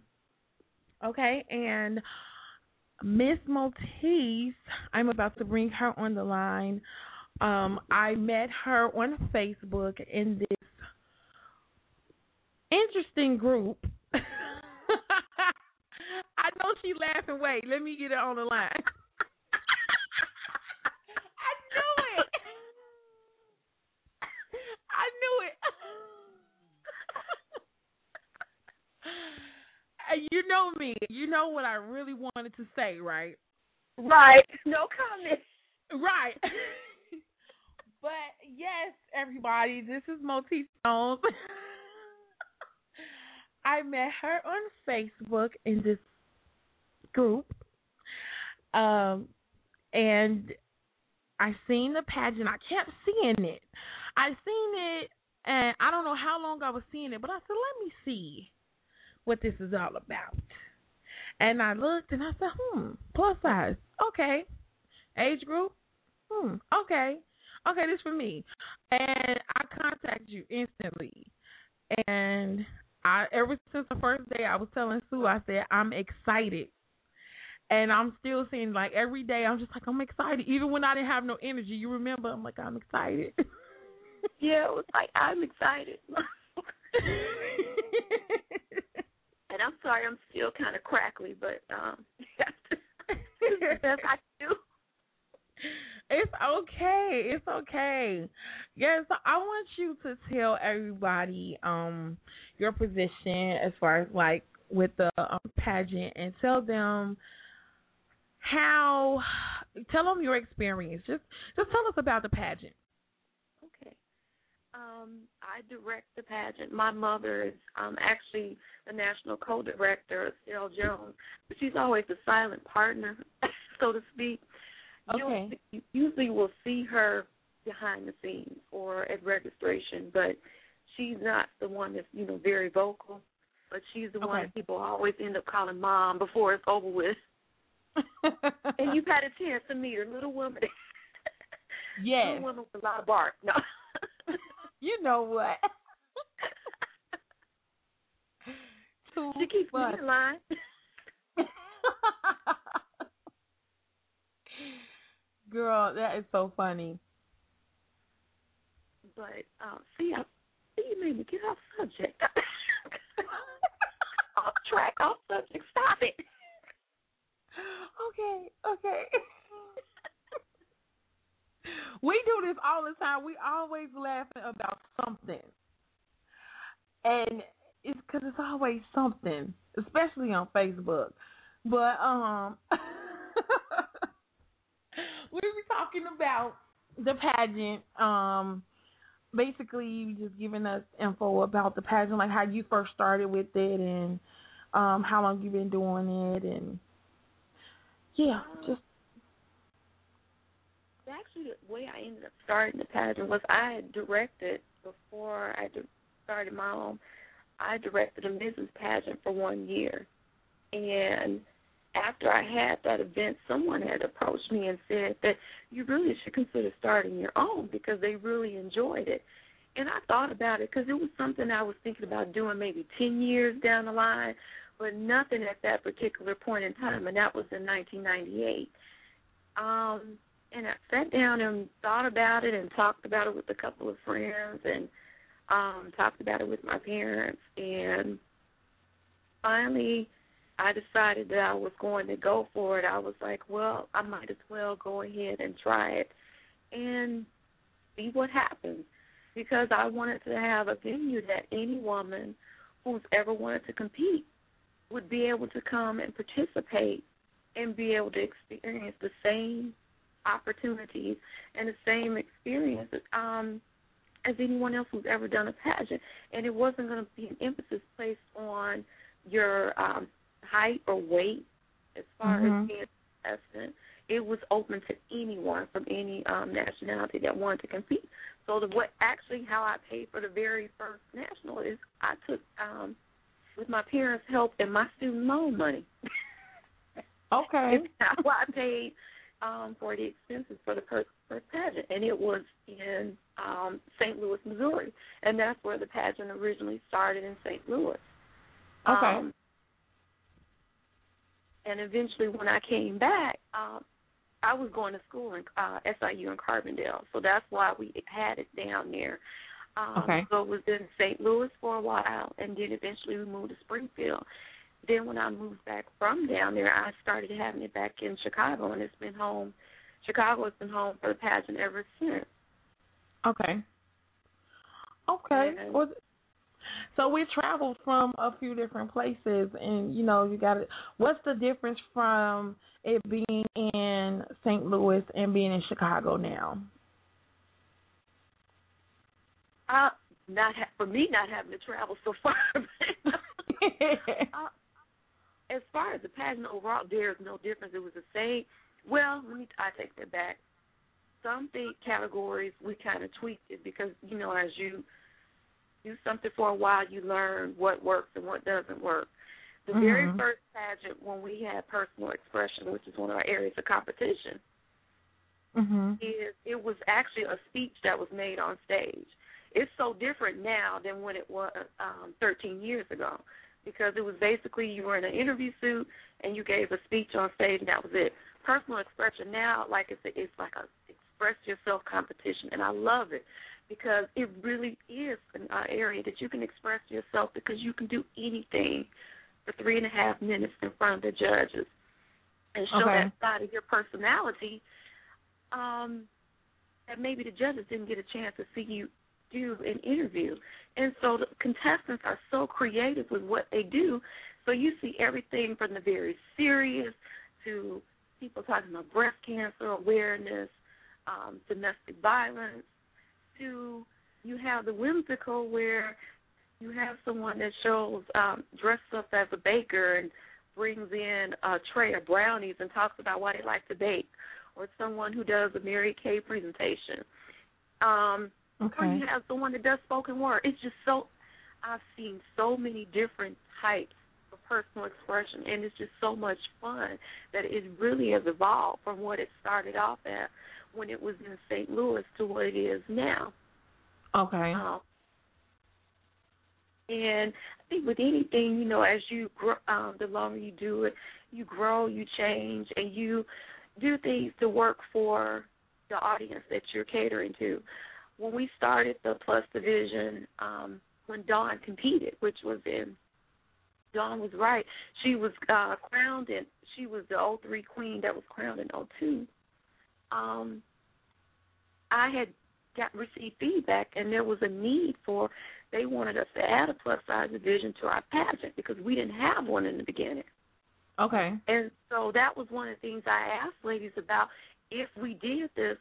Okay, and Miss Maltese, I'm about to bring her on the line. I met her on Facebook in this interesting group. I know she's laughing. Wait, let me get her on the line. I knew it. I knew it. You know me. You know what I really wanted to say, right? Right. No comment. Right. But, yes, everybody, this is Maltese Jones. I met her on Facebook in this group, and I seen the pageant. I kept seeing it. I seen it, and I don't know how long I was seeing it, but I said, let me see what this is all about. And I looked, and I said, plus size, okay. Age group, okay. Okay, this for me. And I contacted you instantly. And ever since the first day, I was telling Sue, I said, I'm excited. And I'm still seeing, like, every day, I'm just like, I'm excited. Even when I didn't have no energy, you remember, I'm like, I'm excited. Yeah, it was like, I'm excited. And I'm sorry, I'm still kind of crackly, but that's what I do. It's okay. It's okay. Yes, yeah, so I want you to tell everybody your position as far as, like, with the pageant, and tell them your experience. Just tell us about the pageant. Okay. I direct the pageant. My mother is actually the national co-director, Cheryl Jones, but she's always the silent partner, so to speak. Okay. You usually will see her behind the scenes or at registration, but she's not the one that's, very vocal, but she's the one that people always end up calling Mom before it's over with. And you've had a chance to meet her, little woman. Yes. Little woman with a lot of bark. No. You know what? She keeps me in line. Girl, that is so funny. But, you made me get off subject. Off track, off subject. Stop it. Okay. We do this all the time. We always laughing about something. And it's because it's always something, especially on Facebook. But, we were talking about the pageant, basically you just giving us info about the pageant, like how you first started with it and how long you've been doing it, and yeah, just. Actually, the way I ended up starting the pageant was I had directed, before I started my own, I directed a business pageant for 1 year, and after I had that event, someone had approached me and said that you really should consider starting your own because they really enjoyed it. And I thought about it because it was something I was thinking about doing maybe 10 years down the line, but nothing at that particular point in time, and that was in 1998. And I sat down and thought about it and talked about it with a couple of friends and talked about it with my parents. And finally, I decided that I was going to go for it. I was like, well, I might as well go ahead and try it and see what happens. because I wanted to have a venue that any woman who's ever wanted to compete would be able to come and participate and be able to experience the same opportunities and the same experiences as anyone else who's ever done a pageant. And it wasn't going to be an emphasis placed on your height or weight as far as being a contestant. It was open to anyone from any nationality that wanted to compete. So how I paid for the very first national is I took with my parents' help and my student loan money. Okay. It's how I paid for the expenses for the first pageant, and it was in St. Louis, Missouri, and that's where the pageant originally started, in St. Louis. Okay. And eventually when I came back, I was going to school in SIU in Carbondale, so that's why we had it down there. Okay. So it was in St. Louis for a while, and then eventually we moved to Springfield. Then when I moved back from down there, I started having it back in Chicago, and it's been home. Chicago has been home for the pageant ever since. Okay. And, so we traveled from a few different places, and, you know, you got it. What's the difference from it being in St. Louis and being in Chicago now? For me, not having to travel so far. As far as the pageant overall, there is no difference. It was the same. Well, I take that back. Some categories we kind of tweaked it because, you know, as you do something for a while, you learn what works and what doesn't work. The very first pageant, when we had personal expression, which is one of our areas of competition, it was actually a speech that was made on stage. It's so different now than when it was 13 years ago, because it was basically you were in an interview suit and you gave a speech on stage and that was it. Personal expression now, like it's like a express yourself competition, and I love it because it really is an area that you can express yourself, because you can do anything for 3.5 minutes in front of the judges and show that side of your personality that maybe the judges didn't get a chance to see you do an interview. And so the contestants are so creative with what they do, so you see everything from the very serious to people talking about breast cancer awareness, domestic violence, to you have the whimsical where you have someone that shows dressed up as a baker and brings in a tray of brownies and talks about why they like to bake, or someone who does a Mary Kay presentation. Or you have someone that does spoken word. It's just so, I've seen so many different types of personal expression, and it's just so much fun that it really has evolved from what it started off at when it was in St. Louis to what it is now. Okay. And I think with anything, you know, as you grow, the longer you do it, you grow, you change, and you do things to work for the audience that you're catering to. When we started the Plus Division, when Dawn competed, which was in, Dawn was right. She was crowned, and she was the 03 queen that was crowned in 02. I had received feedback, and there was a need for, they wanted us to add a plus-size division to our pageant because we didn't have one in the beginning. Okay. And so that was one of the things I asked ladies about. If we did this,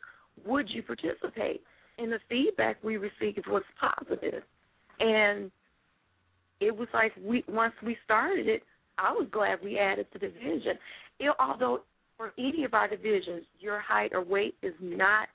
would you participate? And the feedback we received was positive. And it was like once we started it, I was glad we added the division. Although for any of our divisions, your height or weight is not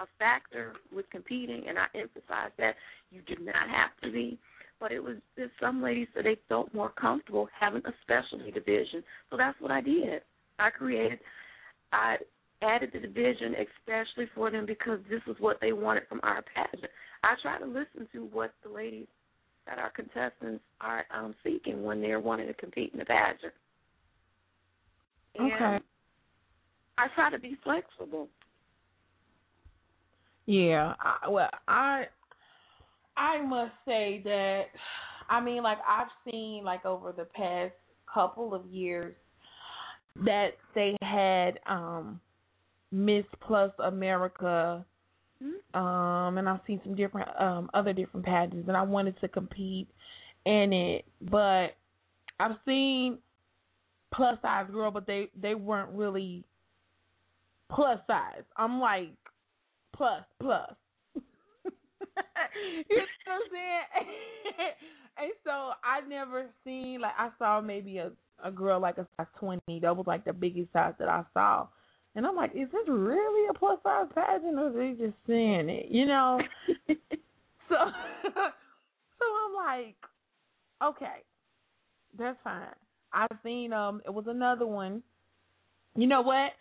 a factor with competing, and I emphasize that you do not have to be. But it was some ladies that they felt more comfortable having a specialty division. So that's what I did. I added the division especially for them because this is what they wanted from our pageant. I try to listen to what the ladies that our contestants are seeking when they're wanting to compete in the pageant. And I try to be flexible. Yeah. I must say that, I mean, like I've seen like over the past couple of years that they had Miss Plus America And I've seen some different other different pageants, and I wanted to compete in it. But I've seen plus size girl, but they weren't really plus size. I'm like plus. You know what I'm saying? And so I never seen, like, I saw maybe a girl like a size 20. That was like the biggest size that I saw. And I'm like, is this really a plus size pageant, or are they just saying it? You know? so I'm like, okay, that's fine. I've seen, it was another one. You know what?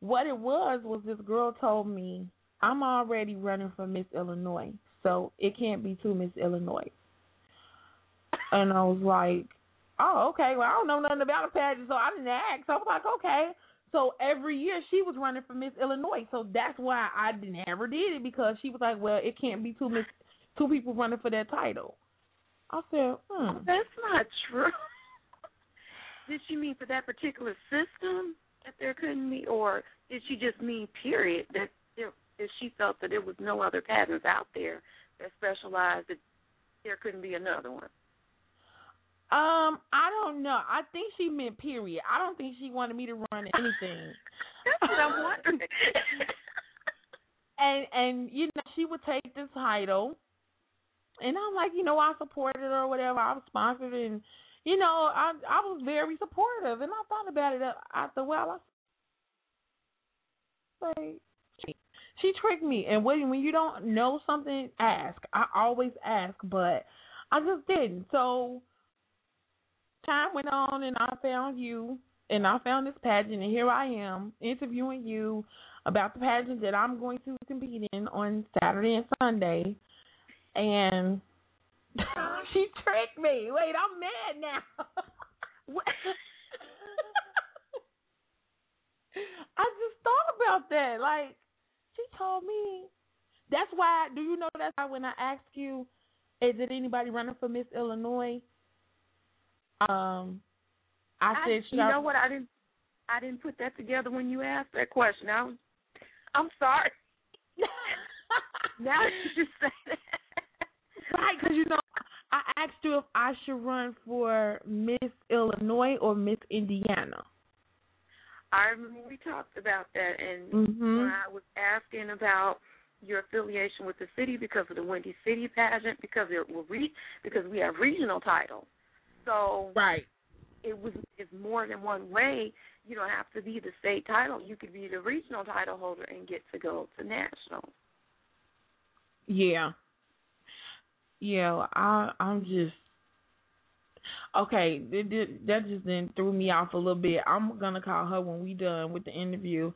What it was this girl told me, I'm already running for Miss Illinois, so it can't be two Miss Illinois. And I was like, oh, okay, well, I don't know nothing about a pageant, so I didn't ask. I was like, okay. So every year she was running for Miss Illinois, so that's why I never did it, because she was like, well, it can't be two people running for that title. I said, that's not true. Did she mean for that particular system that there couldn't be, or did she just mean period, that if she felt that there was no other pageants out there that specialized, that there couldn't be another one? I don't know. I think she meant period. I don't think she wanted me to run anything. That's what I'm wondering. And you know, she would take this title, and I'm like, you know, I supported her or whatever. I was sponsored, and you know, I was very supportive. And I thought about it after a while. I was like, she tricked me. And when you don't know something, ask. I always ask, but I just didn't. So time went on, and I found you, and I found this pageant, and here I am interviewing you about the pageant that I'm going to compete in on Saturday and Sunday, and she tricked me. Wait, I'm mad now. I just thought about that. Like, she told me. That's why, do you know that's why when I asked you, is it anybody running for Miss Illinois? I said, you know what? I didn't put that together when you asked that question. I'm sorry. Now you just said that. Right, because you know, I asked you if I should run for Miss Illinois or Miss Indiana. I remember we talked about that, and when I was asking about your affiliation with the city because of the Windy City pageant, because we have regional titles. So right, it's more than one way. You don't have to be the state title. You could be the regional title holder and get to go to national. Yeah. I'm just okay. That just then threw me off a little bit. I'm gonna call her when we done with the interview,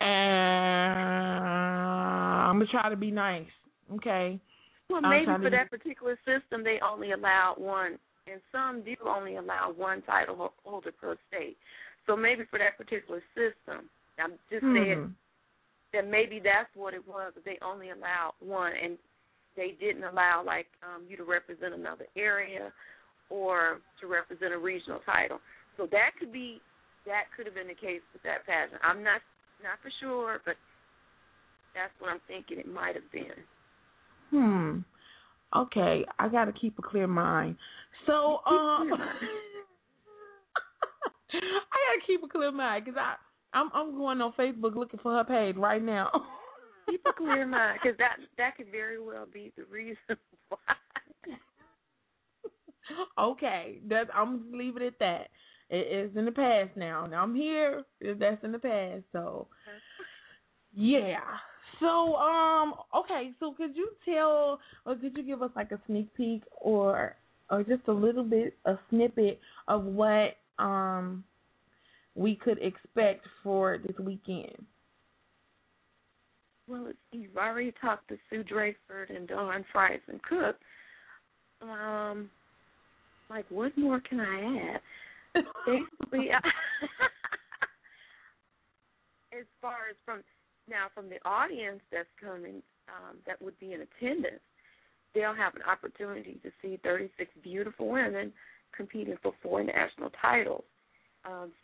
and I'm gonna try to be nice. Okay. Well, maybe for that particular system, they only allowed one. And some do only allow one title holder per state. So maybe for that particular system, I'm just saying that maybe that's what it was. They only allowed one, and they didn't allow, like, you to represent another area or to represent a regional title. So that could have been the case with that pageant. I'm not for sure, but that's what I'm thinking it might have been. Okay, I got to keep a clear mind. So, I got to keep a clear mind because I'm going on Facebook looking for her page right now. Keep a clear mind because that could very well be the reason why. Okay, I'm just leaving it at that. It is in the past now. Now I'm here. That's in the past. So, yeah. So, okay, so could you tell, or could you give us like a sneak peek or just a little bit, a snippet of what we could expect for this weekend? Well, let's see, you've already talked to Sue Drakeford and Dawn Fries and Cook. Like, what more can I add? Basically, as far as from the audience that's coming, that would be in attendance, they'll have an opportunity to see 36 beautiful women competing for 4 national titles.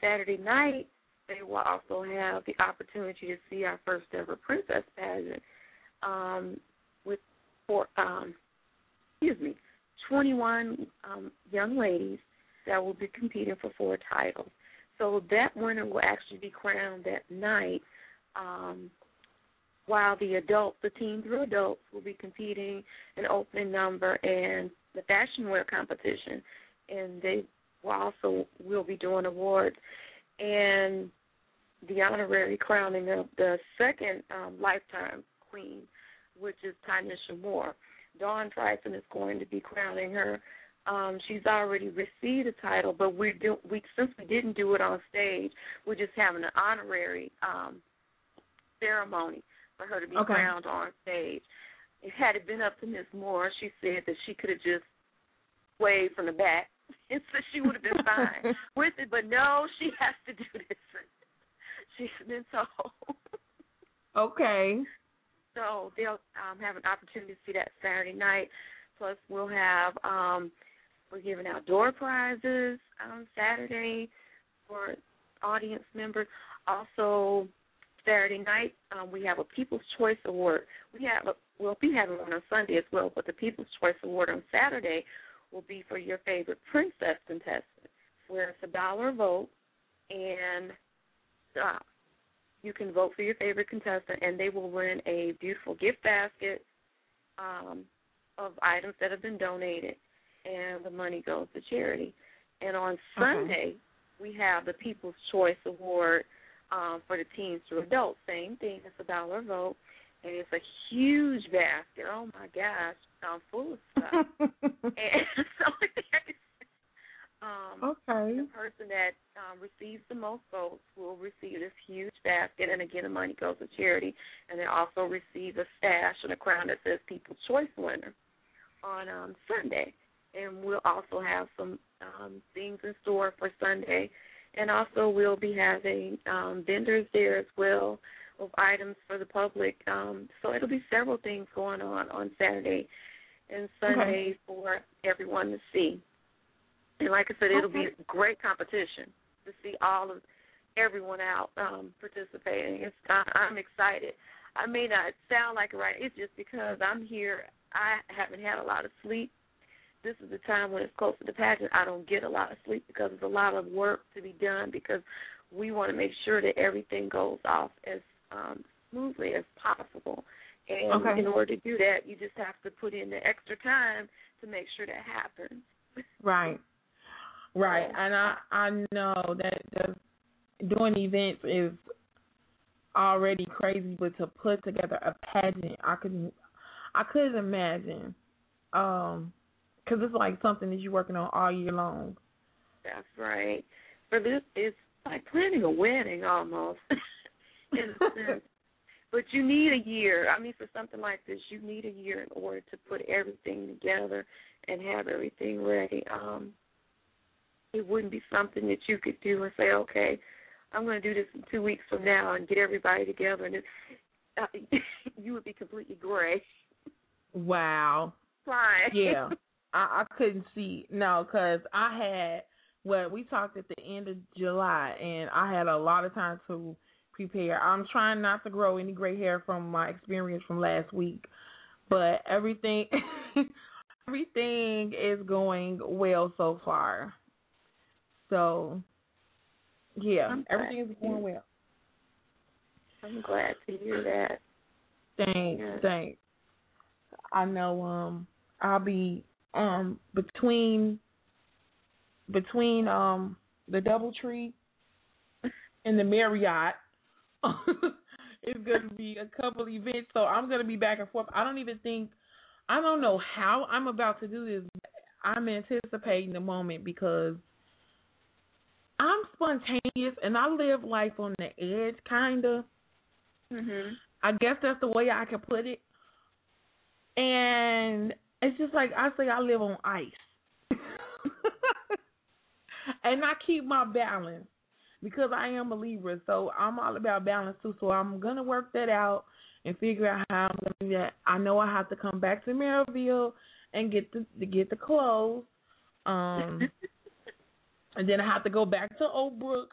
Saturday night, they will also have the opportunity to see our first ever princess pageant 21 young ladies that will be competing for 4 titles. So that winner will actually be crowned that night, while the team through adults will be competing in opening number and the fashion wear competition. And they will be doing awards. And the honorary crowning of the second lifetime queen, which is Tynisha Moore. Dawn Fries is going to be crowning her. She's already received a title, but since we didn't do it on stage, we're just having an honorary ceremony for her to be crowned on stage. Had it been up to Ms. Moore, she said that she could have just waved from the back, and so she would have been fine with it. But no, she has to do this. She's been told. Okay. So they'll have an opportunity to see that Saturday night. Plus, we'll have we're giving out door prizes on Saturday for audience members. Also, Saturday night we have a People's Choice Award. We'll be having one on Sunday as well, but the People's Choice Award on Saturday will be for your favorite princess contestant, where it's $1 a vote, and you can vote for your favorite contestant, and they will win a beautiful gift basket of items that have been donated, and the money goes to charity. And on Sunday, we have the People's Choice Award for the teens to adults. Same thing, it's $1 a vote, and it's a huge basket. Oh, my gosh, I'm full of stuff. And the person that receives the most votes will receive this huge basket, and again, the money goes to charity. And they also receive a sash and a crown that says People's Choice winner on Sunday. And we'll also have some things in store for Sunday. And also, we'll be having vendors there as well of items for the public. So it'll be several things going on Saturday and Sunday for everyone to see. And like I said, it'll be a great competition to see everyone out participating. I'm excited. I may not sound like it right. It's just because I'm here. I haven't had a lot of sleep. This is the time when it's close to the pageant. I don't get a lot of sleep because there's a lot of work to be done, because we want to make sure that everything goes off as smoothly as possible. And in order to do that, you just have to put in the extra time to make sure that happens. Right. Right, and I know that doing events is already crazy, but to put together a pageant, I couldn't imagine, because it's like something that you're working on all year long. That's right. For this, it's like planning a wedding almost, in a sense. But you need a year. I mean, for something like this, you need a year in order to put everything together and have everything ready. It wouldn't be something that you could do and say, okay, I'm going to do this in 2 weeks from now and get everybody together. And you would be completely gray. Wow. Fine. Yeah. I couldn't see. No, because we talked at the end of July, and I had a lot of time to prepare. I'm trying not to grow any gray hair from my experience from last week, but everything is going well so far. So, yeah, everything's going well. I'm glad to hear that. Thanks. I know I'll be between the Doubletree and the Marriott. It's going to be a couple events, so I'm going to be back and forth. I don't know how I'm about to do this. I'm anticipating the moment because I'm spontaneous, and I live life on the edge, kind of. Mm-hmm. I guess that's the way I could put it. And it's just like I say, I live on ice. And I keep my balance because I am a Libra, so I'm all about balance too. So I'm going to work that out and figure out how I'm going to do that. I know I have to come back to Maryville and get the clothes. And then I have to go back to Oak Brook.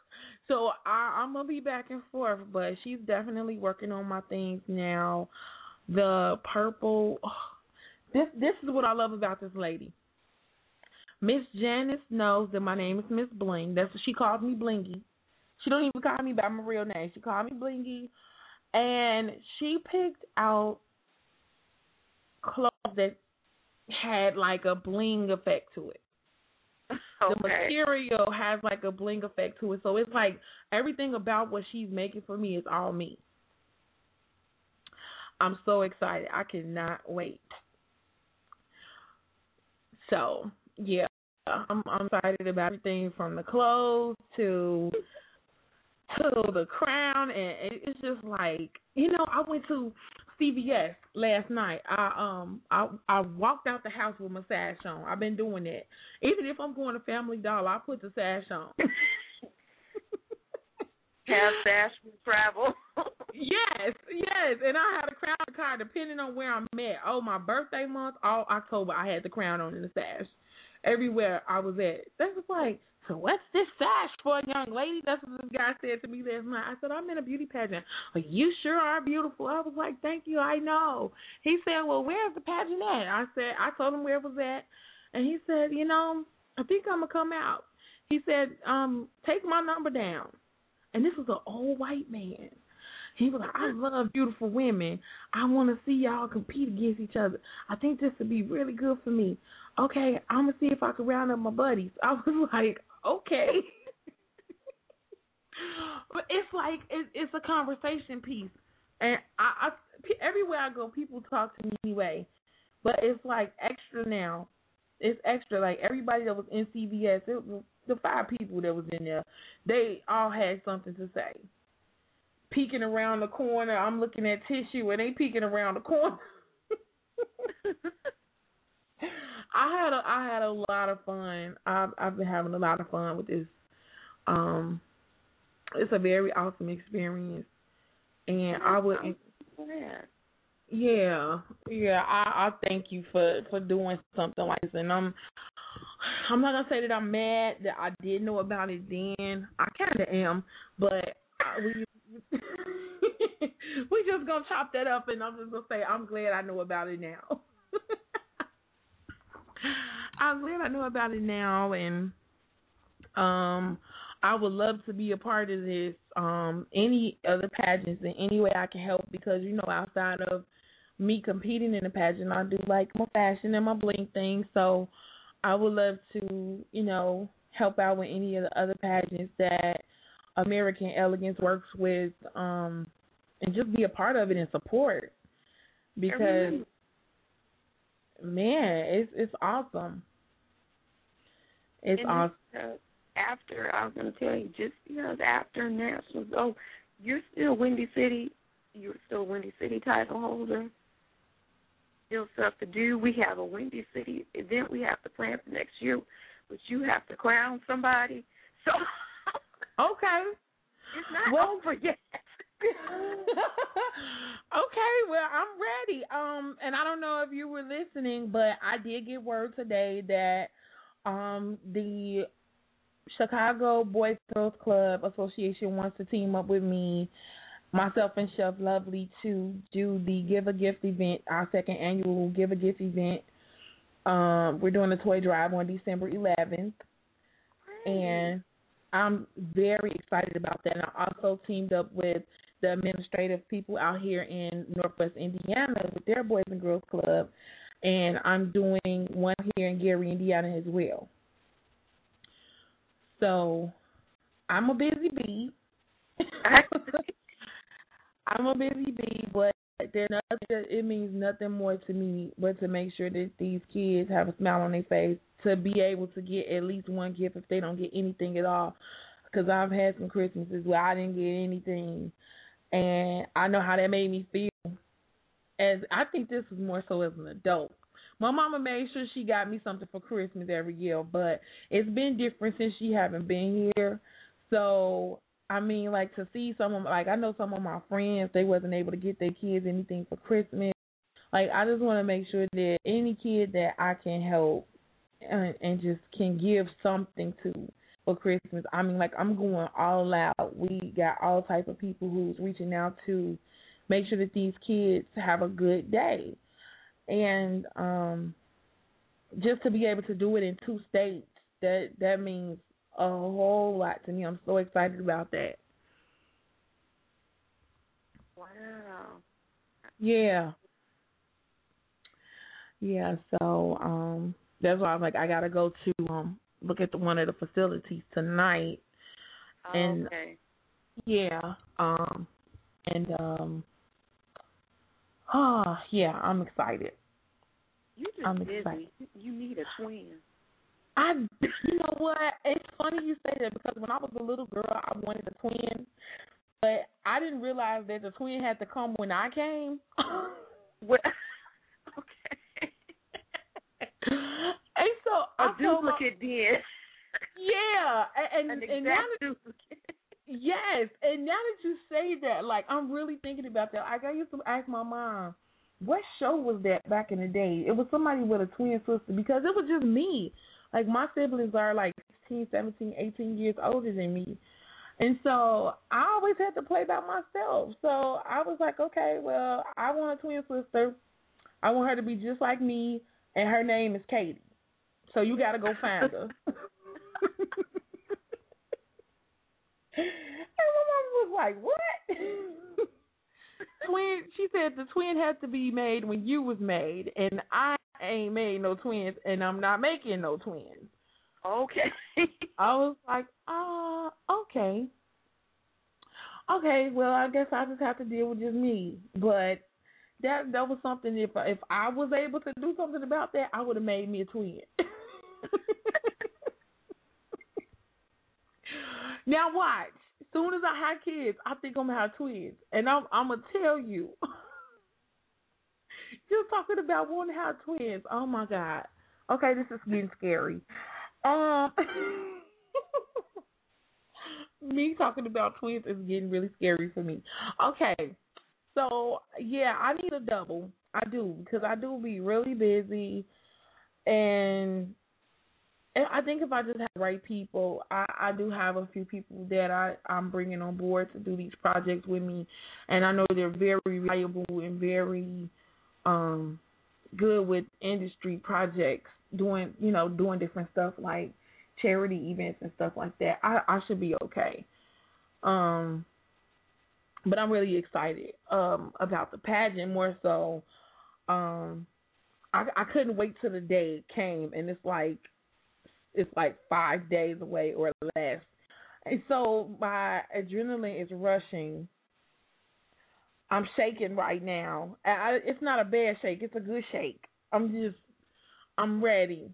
So I'm going to be back and forth. But she's definitely working on my things now. the purple. Oh, this is what I love about this lady. Miss Janice knows that my name is Miss Bling. That's what she calls me, Blingy. She don't even call me by my real name. She called me Blingy. And she picked out clothes that had like a bling effect to it. Okay. The material has like a bling effect to it. So it's like everything about what she's making for me is all me. I'm so excited. I cannot wait. So, yeah, I'm excited about everything from the clothes to the crown. And it's just like, you know, I went to CVS last night. I walked out the house with my sash on. I've been doing that. Even if I'm going to Family Dollar, I put the sash on. Have sash for travel. Yes. And I had a crown in the car depending on where I'm at. Oh, my birthday month, all October, I had the crown on in the sash. Everywhere I was at. That's like, so what's this sash for a young lady? That's what this guy said to me last night. I said, I'm in a beauty pageant. Well, you sure are beautiful. I was like, thank you, I know. He said, well, where's the pageant at? I said, I told him where it was at. And he said, you know, I think I'm going to come out. He said, take my number down. And this was an old white man. He was like, I love beautiful women. I want to see y'all compete against each other. I think this would be really good for me. Okay, I'm going to see if I can round up my buddies. I was like, okay. But it's like, it's a conversation piece. And I everywhere I go, people talk to me anyway. But it's like extra now. It's extra. Like everybody that was in CVS, the 5 people that was in there, they all had something to say. Peeking around the corner, I'm looking at tissue, and they peeking around the corner. I had a lot of fun. I've been having a lot of fun with this. It's a very awesome experience, and I would. Yeah. I thank you for doing something like this, and I'm not gonna say that I'm mad that I didn't know about it then. I kind of am, but we just gonna chop that up, and I'm just gonna say I'm glad I know about it now. I'm glad I know about it now, and I would love to be a part of this, any other pageants in any way I can help, because, you know, outside of me competing in a pageant, I do like my fashion and my bling thing, so I would love to, you know, help out with any of the other pageants that American Elegance works with, and just be a part of it and support, because, man, it's awesome. It's and awesome. After, I was going to tell you, just because after Nationals, oh, you're still Windy City. You're still Windy City title holder. Still stuff to do. We have a Windy City event we have to plan for next year, but you have to crown somebody. So... Okay. It's not over yet. Okay, well, I'm ready. And I don't know if you were listening, but I did get word today that the Chicago Boys and Girls Club Association wants to team up with me, myself and Chef Lovely, to do the Give a Gift event, our second annual Give a Gift event. We're doing a toy drive on December 11th. Great. And I'm very excited about that. And I also teamed up with the administrative people out here in Northwest Indiana with their Boys and Girls Club, and I'm doing one here in Gary, Indiana as well. So I'm a busy bee. But it means nothing more to me but to make sure that these kids have a smile on their face, to be able to get at least one gift if they don't get anything at all. Because I've had some Christmases where I didn't get anything, and I know how that made me feel. As I think this was more so as an adult. My mama made sure she got me something for Christmas every year, but it's been different since she haven't been here. So, I mean, like, to see someone, like, I know some of my friends, they wasn't able to get their kids anything for Christmas. Like, I just want to make sure that any kid that I can help, and just can give something to for Christmas. I mean, like, I'm going all out. We got all types of people who's reaching out to make sure that these kids have a good day. And just to be able to do it in 2 states, that means a whole lot to me. I'm so excited about that. Wow. Yeah. Yeah, so that's why I was like, I got to go to look at one of the facilities tonight. Oh, and, okay. Yeah. Yeah, I'm excited. I'm busy. You need a twin. You know what? It's funny you say that, because when I was a little girl, I wanted a twin, but I didn't realize that the twin had to come when I came. Okay. And so a duplicate did. Yeah, and now that, yes, and now that you say that, like, I'm really thinking about that. Like, I used to ask my mom, what show was that back in the day? It was somebody with a twin sister, because it was just me. Like, my siblings are, like, 16, 17, 18 years older than me. And so I always had to play by myself. So I was like, okay, well, I want a twin sister. I want her to be just like me, and her name is Katie. So you got to go find her. And my mom was like, what? Twin. She said the twin had to be made when you was made, and I ain't made no twins, and I'm not making no twins. Okay. I was like, okay. Okay, well, I guess I just have to deal with just me. But that was something, if I was able to do something about that, I would have made me a twin. Now watch. As soon as I have kids, I think I'm going to have twins. And I'm going to tell you. Just talking about wanting to have twins. Oh, my God. Okay, this is getting scary. Me talking about twins is getting really scary for me. Okay. So, yeah, I need a double. I do, because I do be really busy. And I think if I just have the right people, I do have a few people that I'm bringing on board to do these projects with me. And I know they're very reliable and very good with industry projects, doing different stuff like charity events and stuff like that. I should be okay. But I'm really excited about the pageant more so. I couldn't wait till the day it came, and it's like 5 days away or less. And so my adrenaline is rushing. I'm shaking right now. It's not a bad shake. It's a good shake. I'm ready.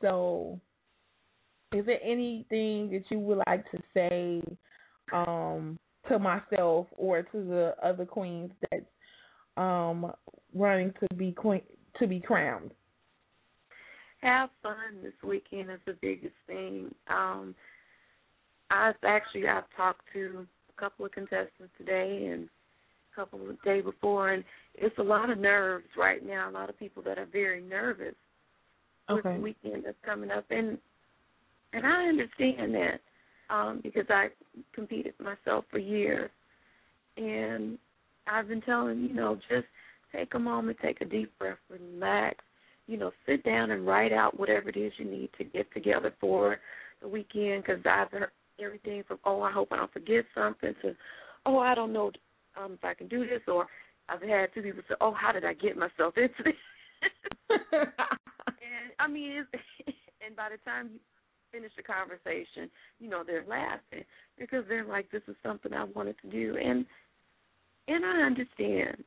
So is there anything that you would like to say to myself or to the other queens that's running to be queen, to be crowned? Have fun this weekend is the biggest thing. I've talked to a couple of contestants today and a couple of the day before, and it's a lot of nerves right now, a lot of people that are very nervous with the weekend that's coming up. And I understand that because I competed myself for years. And I've been telling, just take a moment, take a deep breath, relax. Sit down and write out whatever it is you need to get together for the weekend, because I've heard everything from, I hope I don't forget something, to, I don't know if I can do this, or I've had 2 people say, how did I get myself into this? And, and by the time you finish the conversation, they're laughing because they're like, this is something I wanted to do. And I understand.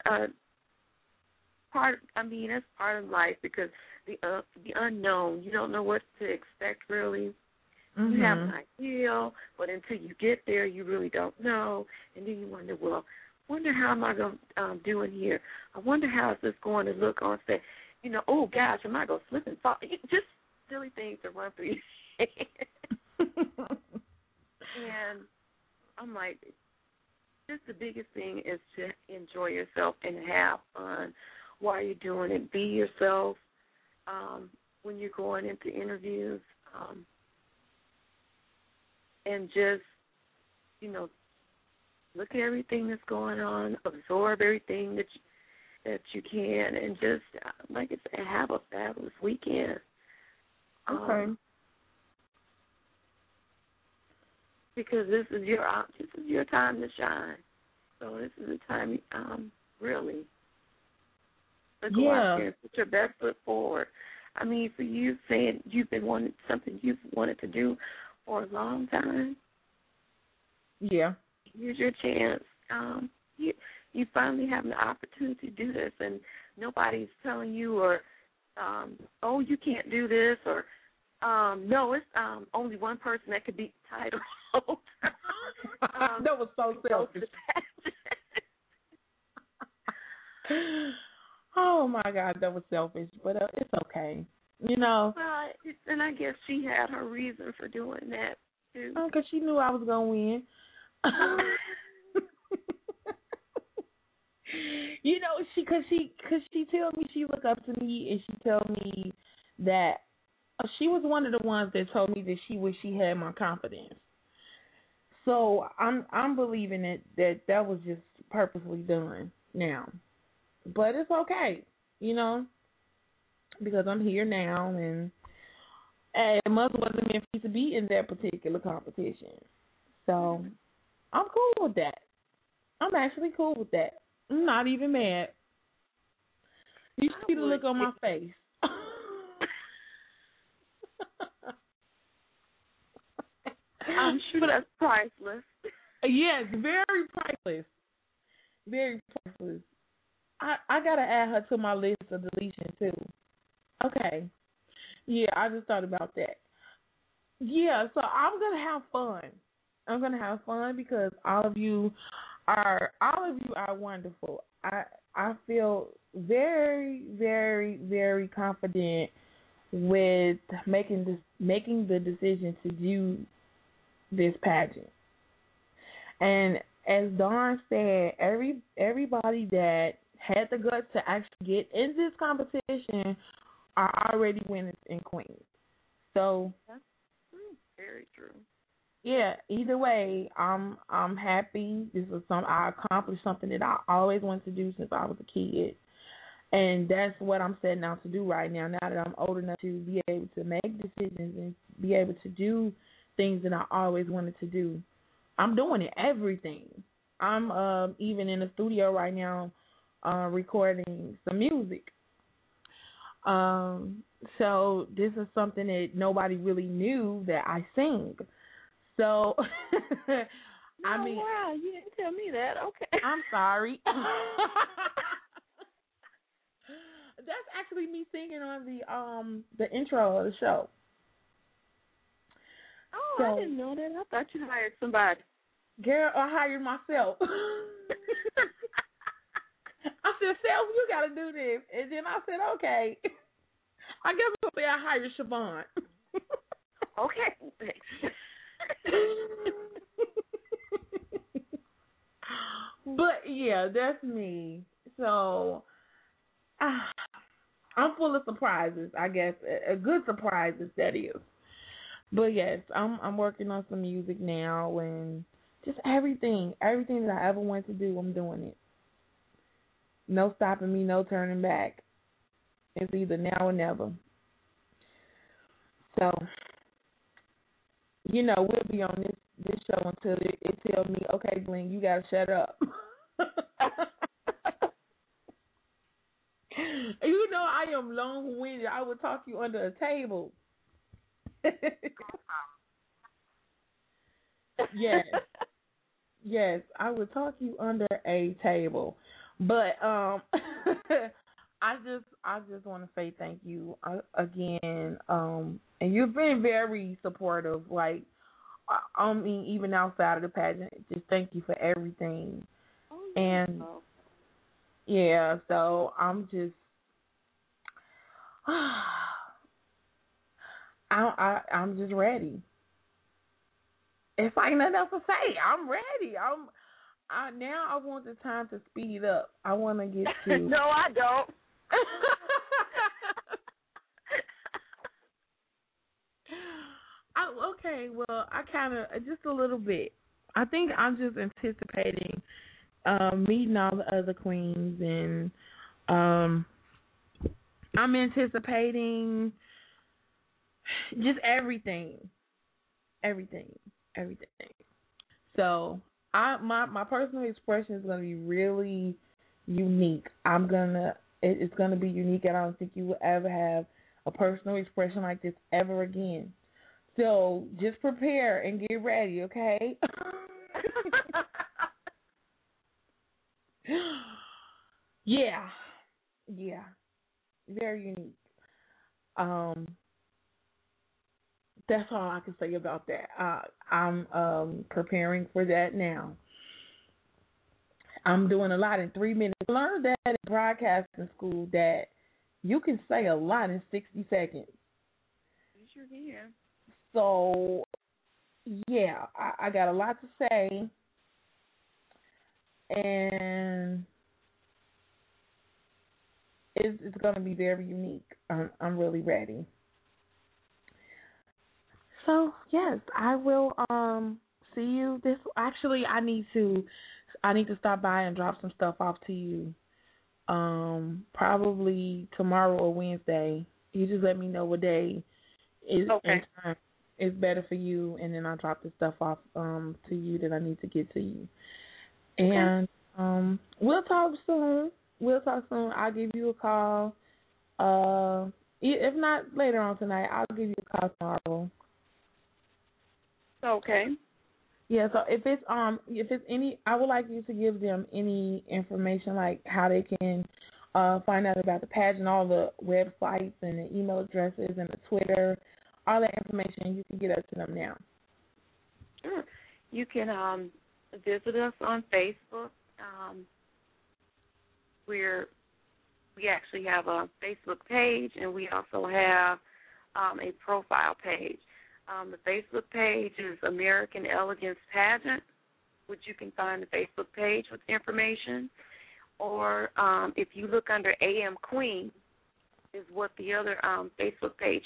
That's part of life, because the unknown, you don't know what to expect really. Mm-hmm. You have an idea, but until you get there, you really don't know. And then you wonder, how am I going to do in here? I wonder how is this going to look on stage? Oh gosh, am I going to slip and fall? Just silly things to run through your head. And I'm like, just the biggest thing is to enjoy yourself and have fun while you're doing it. Be yourself when you're going into interviews, and just look at everything that's going on, absorb everything that you can, and just, like I said, have a fabulous weekend. Okay. Because this is your time to shine. So this is the time, really, to go out there and put your best foot forward. I mean, for you saying you've been wanting something you've wanted to do for a long time. Yeah. Here's your chance. You finally have an opportunity to do this, and nobody's telling you or, oh, you can't do this, or, no, it's only one person that could be title. That was so selfish. Oh, my God, that was selfish, but it's okay. You know. Well, and I guess she had her reason for doing that, too. Oh, because she knew I was going to win. You know, because she tell me, she look up to me, and she tell me that she was one of the ones that told me that she wished she had my confidence. So I'm believing it that was just purposely done now, but it's okay, you know, because I'm here now, and it must wasn't meant for me to be in that particular competition. So I'm cool with that. I'm actually cool with that. I'm not even mad. You see the look on my face. I'm sure that's priceless. Yes, very priceless. Very priceless. I got to add her to my list of deletion, too. Okay. Yeah, I just thought about that. Yeah, so I'm going to have fun. I'm going to have fun because all of you are wonderful. I feel very, very, very confident with making the decision to do this pageant. And as Dawn said, everybody that had the guts to actually get in this competition are already winners and queens. So that's true. Very true. Yeah, either way, I'm happy. This was I accomplished something that I always wanted to do since I was a kid. And that's what I'm setting out to do right now, now that I'm old enough to be able to make decisions and be able to do things that I always wanted to do. I'm doing it, everything. I'm even in the studio right now recording some music. So this is something that nobody really knew that I sing. So, I mean. Wow, you didn't tell me that. Okay. I'm sorry. That's actually me singing on the intro of the show. Oh, so, I didn't know that. I thought you hired somebody. Girl, I hired myself. I said, Self, you got to do this. And then I said, okay. I guess I'll say I hired Siobhan. Okay. But yeah, that's me. So I'm full of surprises, I guess. A good surprises, that is. But yes, I'm working on some music now, and just everything that I ever wanted to do, I'm doing it. No stopping me, no turning back. It's either now or never. So you know, we'll be on this show until it tells me, okay, Bling, you got to shut up. You know I am long-winded. I will talk you under a table. Yes. Yes, I will talk you under a table. But I just want to say thank you again, and you've been very supportive. Like, I mean, even outside of the pageant, just thank you for everything. Oh, and yeah, so I'm just, I'm just ready. It's like nothing else to say. I'm ready. Now I want the time to speed up. I want to get to. No, I don't. Okay, well, I kind of, just a little bit. I think I'm just anticipating participating, meeting all the other queens, and I'm anticipating just everything. So my personal expression is going to be really unique. It's going to be unique, and I don't think you will ever have a personal expression like this ever again. So just prepare and get ready, okay? Yeah. Very unique. That's all I can say about that. I'm preparing for that now. I'm doing a lot in 3 minutes. I learned that in broadcasting school that you can say a lot in 60 seconds. You sure can. So, yeah, I got a lot to say. And it's going to be very unique. I'm really ready. So, yes, I will see you this. Actually, I need to stop by and drop some stuff off to you. Probably tomorrow or Wednesday. You just let me know what day is better for you, and then I'll drop the stuff off to you that I need to get to you. And we'll talk soon. I'll give you a call. If not later on tonight, I'll give you a call tomorrow. Okay. Yeah, so if it's any, I would like you to give them any information like how they can find out about the pageant, all the websites and the email addresses and the Twitter, all that information. You can get up to them now. Sure. You can visit us on Facebook. We actually have a Facebook page, and we also have a profile page. The Facebook page is American Elegance Pageant, which you can find the Facebook page with information. Or if you look under AM Queen is what the other Facebook page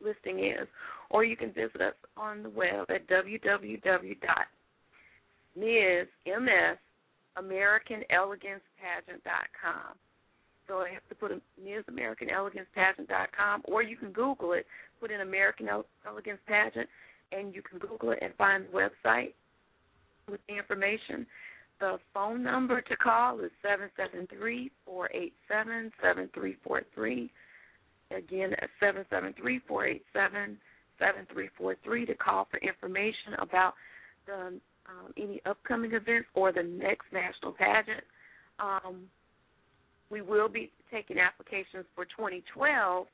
listing is. Or you can visit us on the web at www.MsAmericanElegancePageant.com. So I have to put MsAmericanElegancePageant.com, or you can Google it, put in American Elegance Pageant, and you can Google it and find the website with the information. The phone number to call is 773-487-7343. Again, that's 773-487-7343 to call for information about the any upcoming events or the next national pageant. We will be taking applications for 2012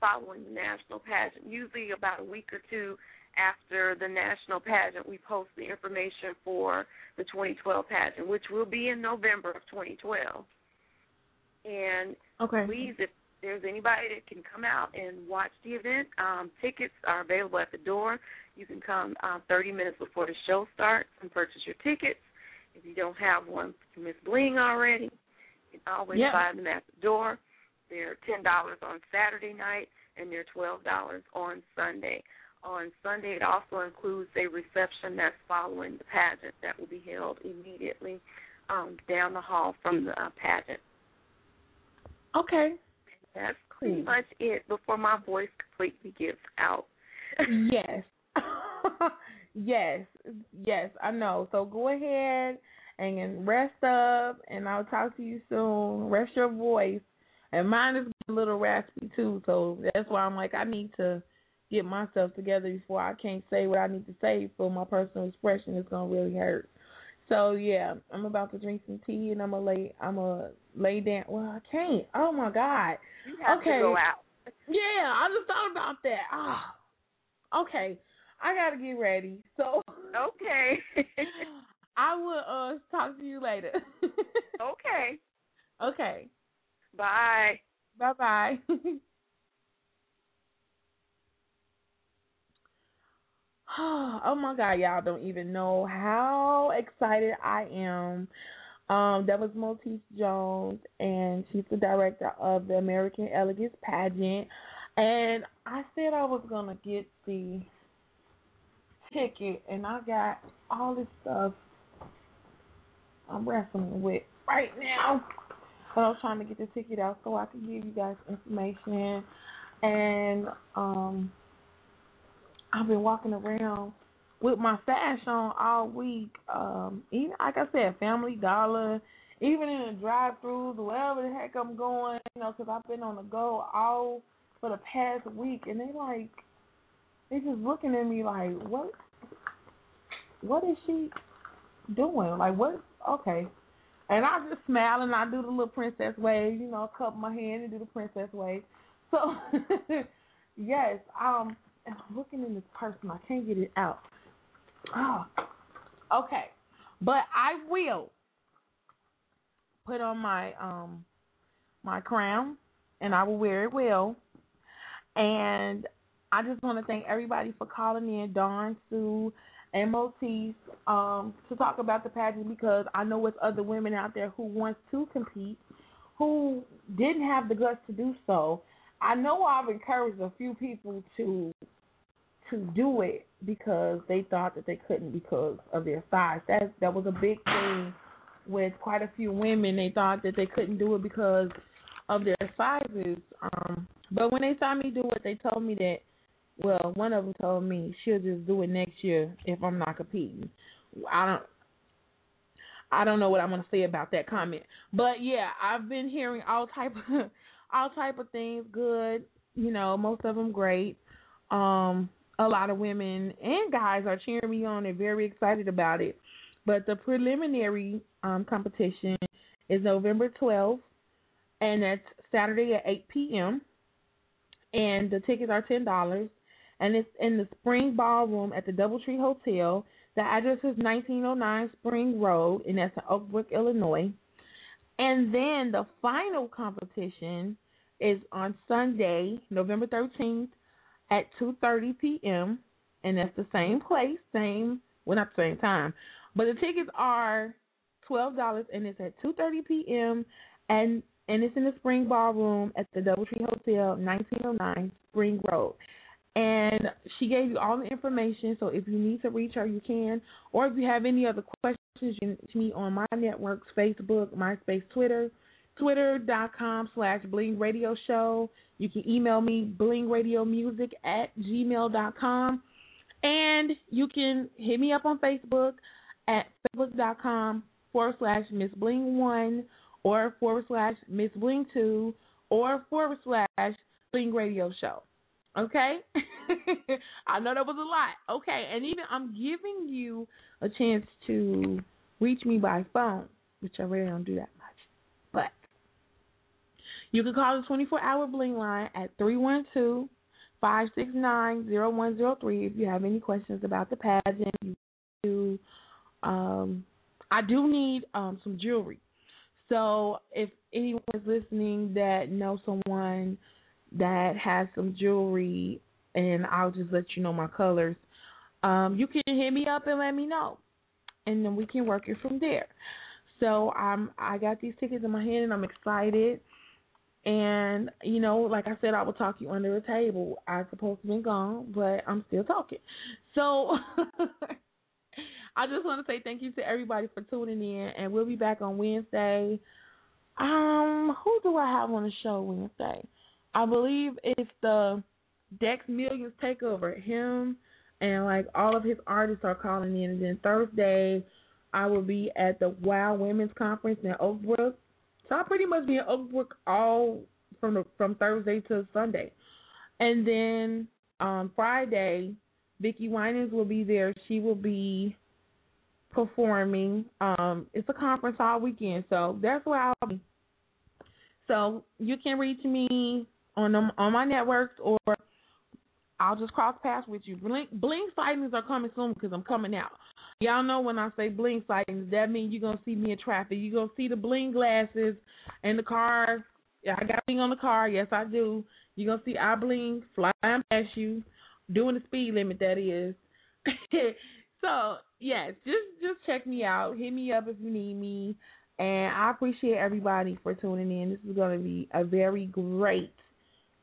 following the national pageant, usually about a week or two after the national pageant. We post the information for the 2012 pageant, which will be in November of 2012. And please, if there's anybody that can come out and watch the event, tickets are available at the door. You can come 30 minutes before the show starts and purchase your tickets. If you don't have one from Ms. Bling already, you can always buy them at the door. They're $10 on Saturday night, and they're $12 on Sunday. On Sunday, it also includes a reception that's following the pageant that will be held immediately down the hall from the pageant. Okay. That's pretty much it before my voice completely gives out. Yes. Yes, I know. So go ahead and rest up, and I'll talk to you soon. Rest your voice. And mine is a little raspy, too, so that's why I'm like, I need to get myself together before I can't say what I need to say, for my personal expression is going to really hurt. So, yeah, I'm about to drink some tea, and I'm going to lay down. Well, I can't. Oh, my God. You have to go out. Yeah, I just thought about that. Oh, okay. I got to get ready. So okay. I will talk to you later. Okay. Okay. Bye. Bye-bye. Oh, my God, y'all don't even know how excited I am. That was Maltese Jones, and she's the director of the American Elegance Pageant. And I said I was going to get the ticket, and I got all this stuff I'm wrestling with right now. But I'm trying to get the ticket out so I can give you guys information. And I've been walking around with my stash on all week. Even, like I said, Family Dollar, even in the drive-thrus, wherever the heck I'm going, you know, because I've been on the go all for the past week. And they just looking at me like, what is she doing? Like, what? Okay. And I just smile and I do the little princess wave, you know, cup my hand and do the princess wave. So, yes, I'm looking in this person. I can't get it out. Oh, okay. But I will put on my my crown and I will wear it well. And I just want to thank everybody for calling in, Dawn, Sue, and Maltese, to talk about the pageant, because I know it's other women out there who wants to compete who didn't have the guts to do so. I know I've encouraged a few people to do it because they thought that they couldn't because of their size. That was a big thing with quite a few women. They thought that they couldn't do it because of their sizes. But when they saw me do it, they told me that, well, one of them told me she'll just do it next year if I'm not competing. I don't know what I'm gonna say about that comment, but yeah, I've been hearing all type of things. Good, you know, most of them great. A lot of women and guys are cheering me on and very excited about it. But the preliminary competition is November 12th, and that's Saturday at 8 p.m. And the tickets are $10. And it's in the Spring Ballroom at the Doubletree Hotel. The address is 1909 Spring Road, and that's in Oak Brook, Illinois. And then the final competition is on Sunday, November 13th at 2:30 p.m. And that's the same place, not the same time. But the tickets are $12, and it's at 2:30 p.m. And it's in the Spring Ballroom at the Doubletree Hotel, 1909 Spring Road. And she gave you all the information, so if you need to reach her, you can. Or if you have any other questions, you can reach me on my networks, Facebook, MySpace, twitter.com/Bling Radio Show. You can email me, blingradiomusic@gmail.com. And you can hit me up on Facebook at facebook.com/MissBling1. or /MissBling2, or /Bling Radio Show. Okay? I know that was a lot. Okay, and even I'm giving you a chance to reach me by phone, which I really don't do that much. But you can call the 24-hour Bling line at 312-569-0103 if you have any questions about the pageant. I do need some jewelry. So if anyone is listening that knows someone that has some jewelry, and I'll just let you know my colors, you can hit me up and let me know, and then we can work it from there. So I got these tickets in my hand, and I'm excited. And, you know, like I said, I will talk you under a table. I supposed to be gone, but I'm still talking. So I just want to say thank you to everybody for tuning in, and we'll be back on Wednesday. Who do I have on the show Wednesday? I believe it's the Dex Millions Takeover. Him and, like, all of his artists are calling in. And then Thursday, I will be at the WOW Women's Conference in Oak Brook. So I'll pretty much be in Oak Brook all from Thursday to Sunday. And then Friday, Vicki Winans will be there. She will be performing. It's a conference all weekend, so that's where I'll be. So you can reach me on my networks, or I'll just cross paths with you. Bling sightings are coming soon because I'm coming out. Y'all know when I say bling sightings, that means you're going to see me in traffic. You're going to see the bling glasses and the car. I got bling on the car. Yes, I do. You're going to see I bling flying past you, doing the speed limit, that is. So, yes, just check me out. Hit me up if you need me. And I appreciate everybody for tuning in. This is going to be a very great,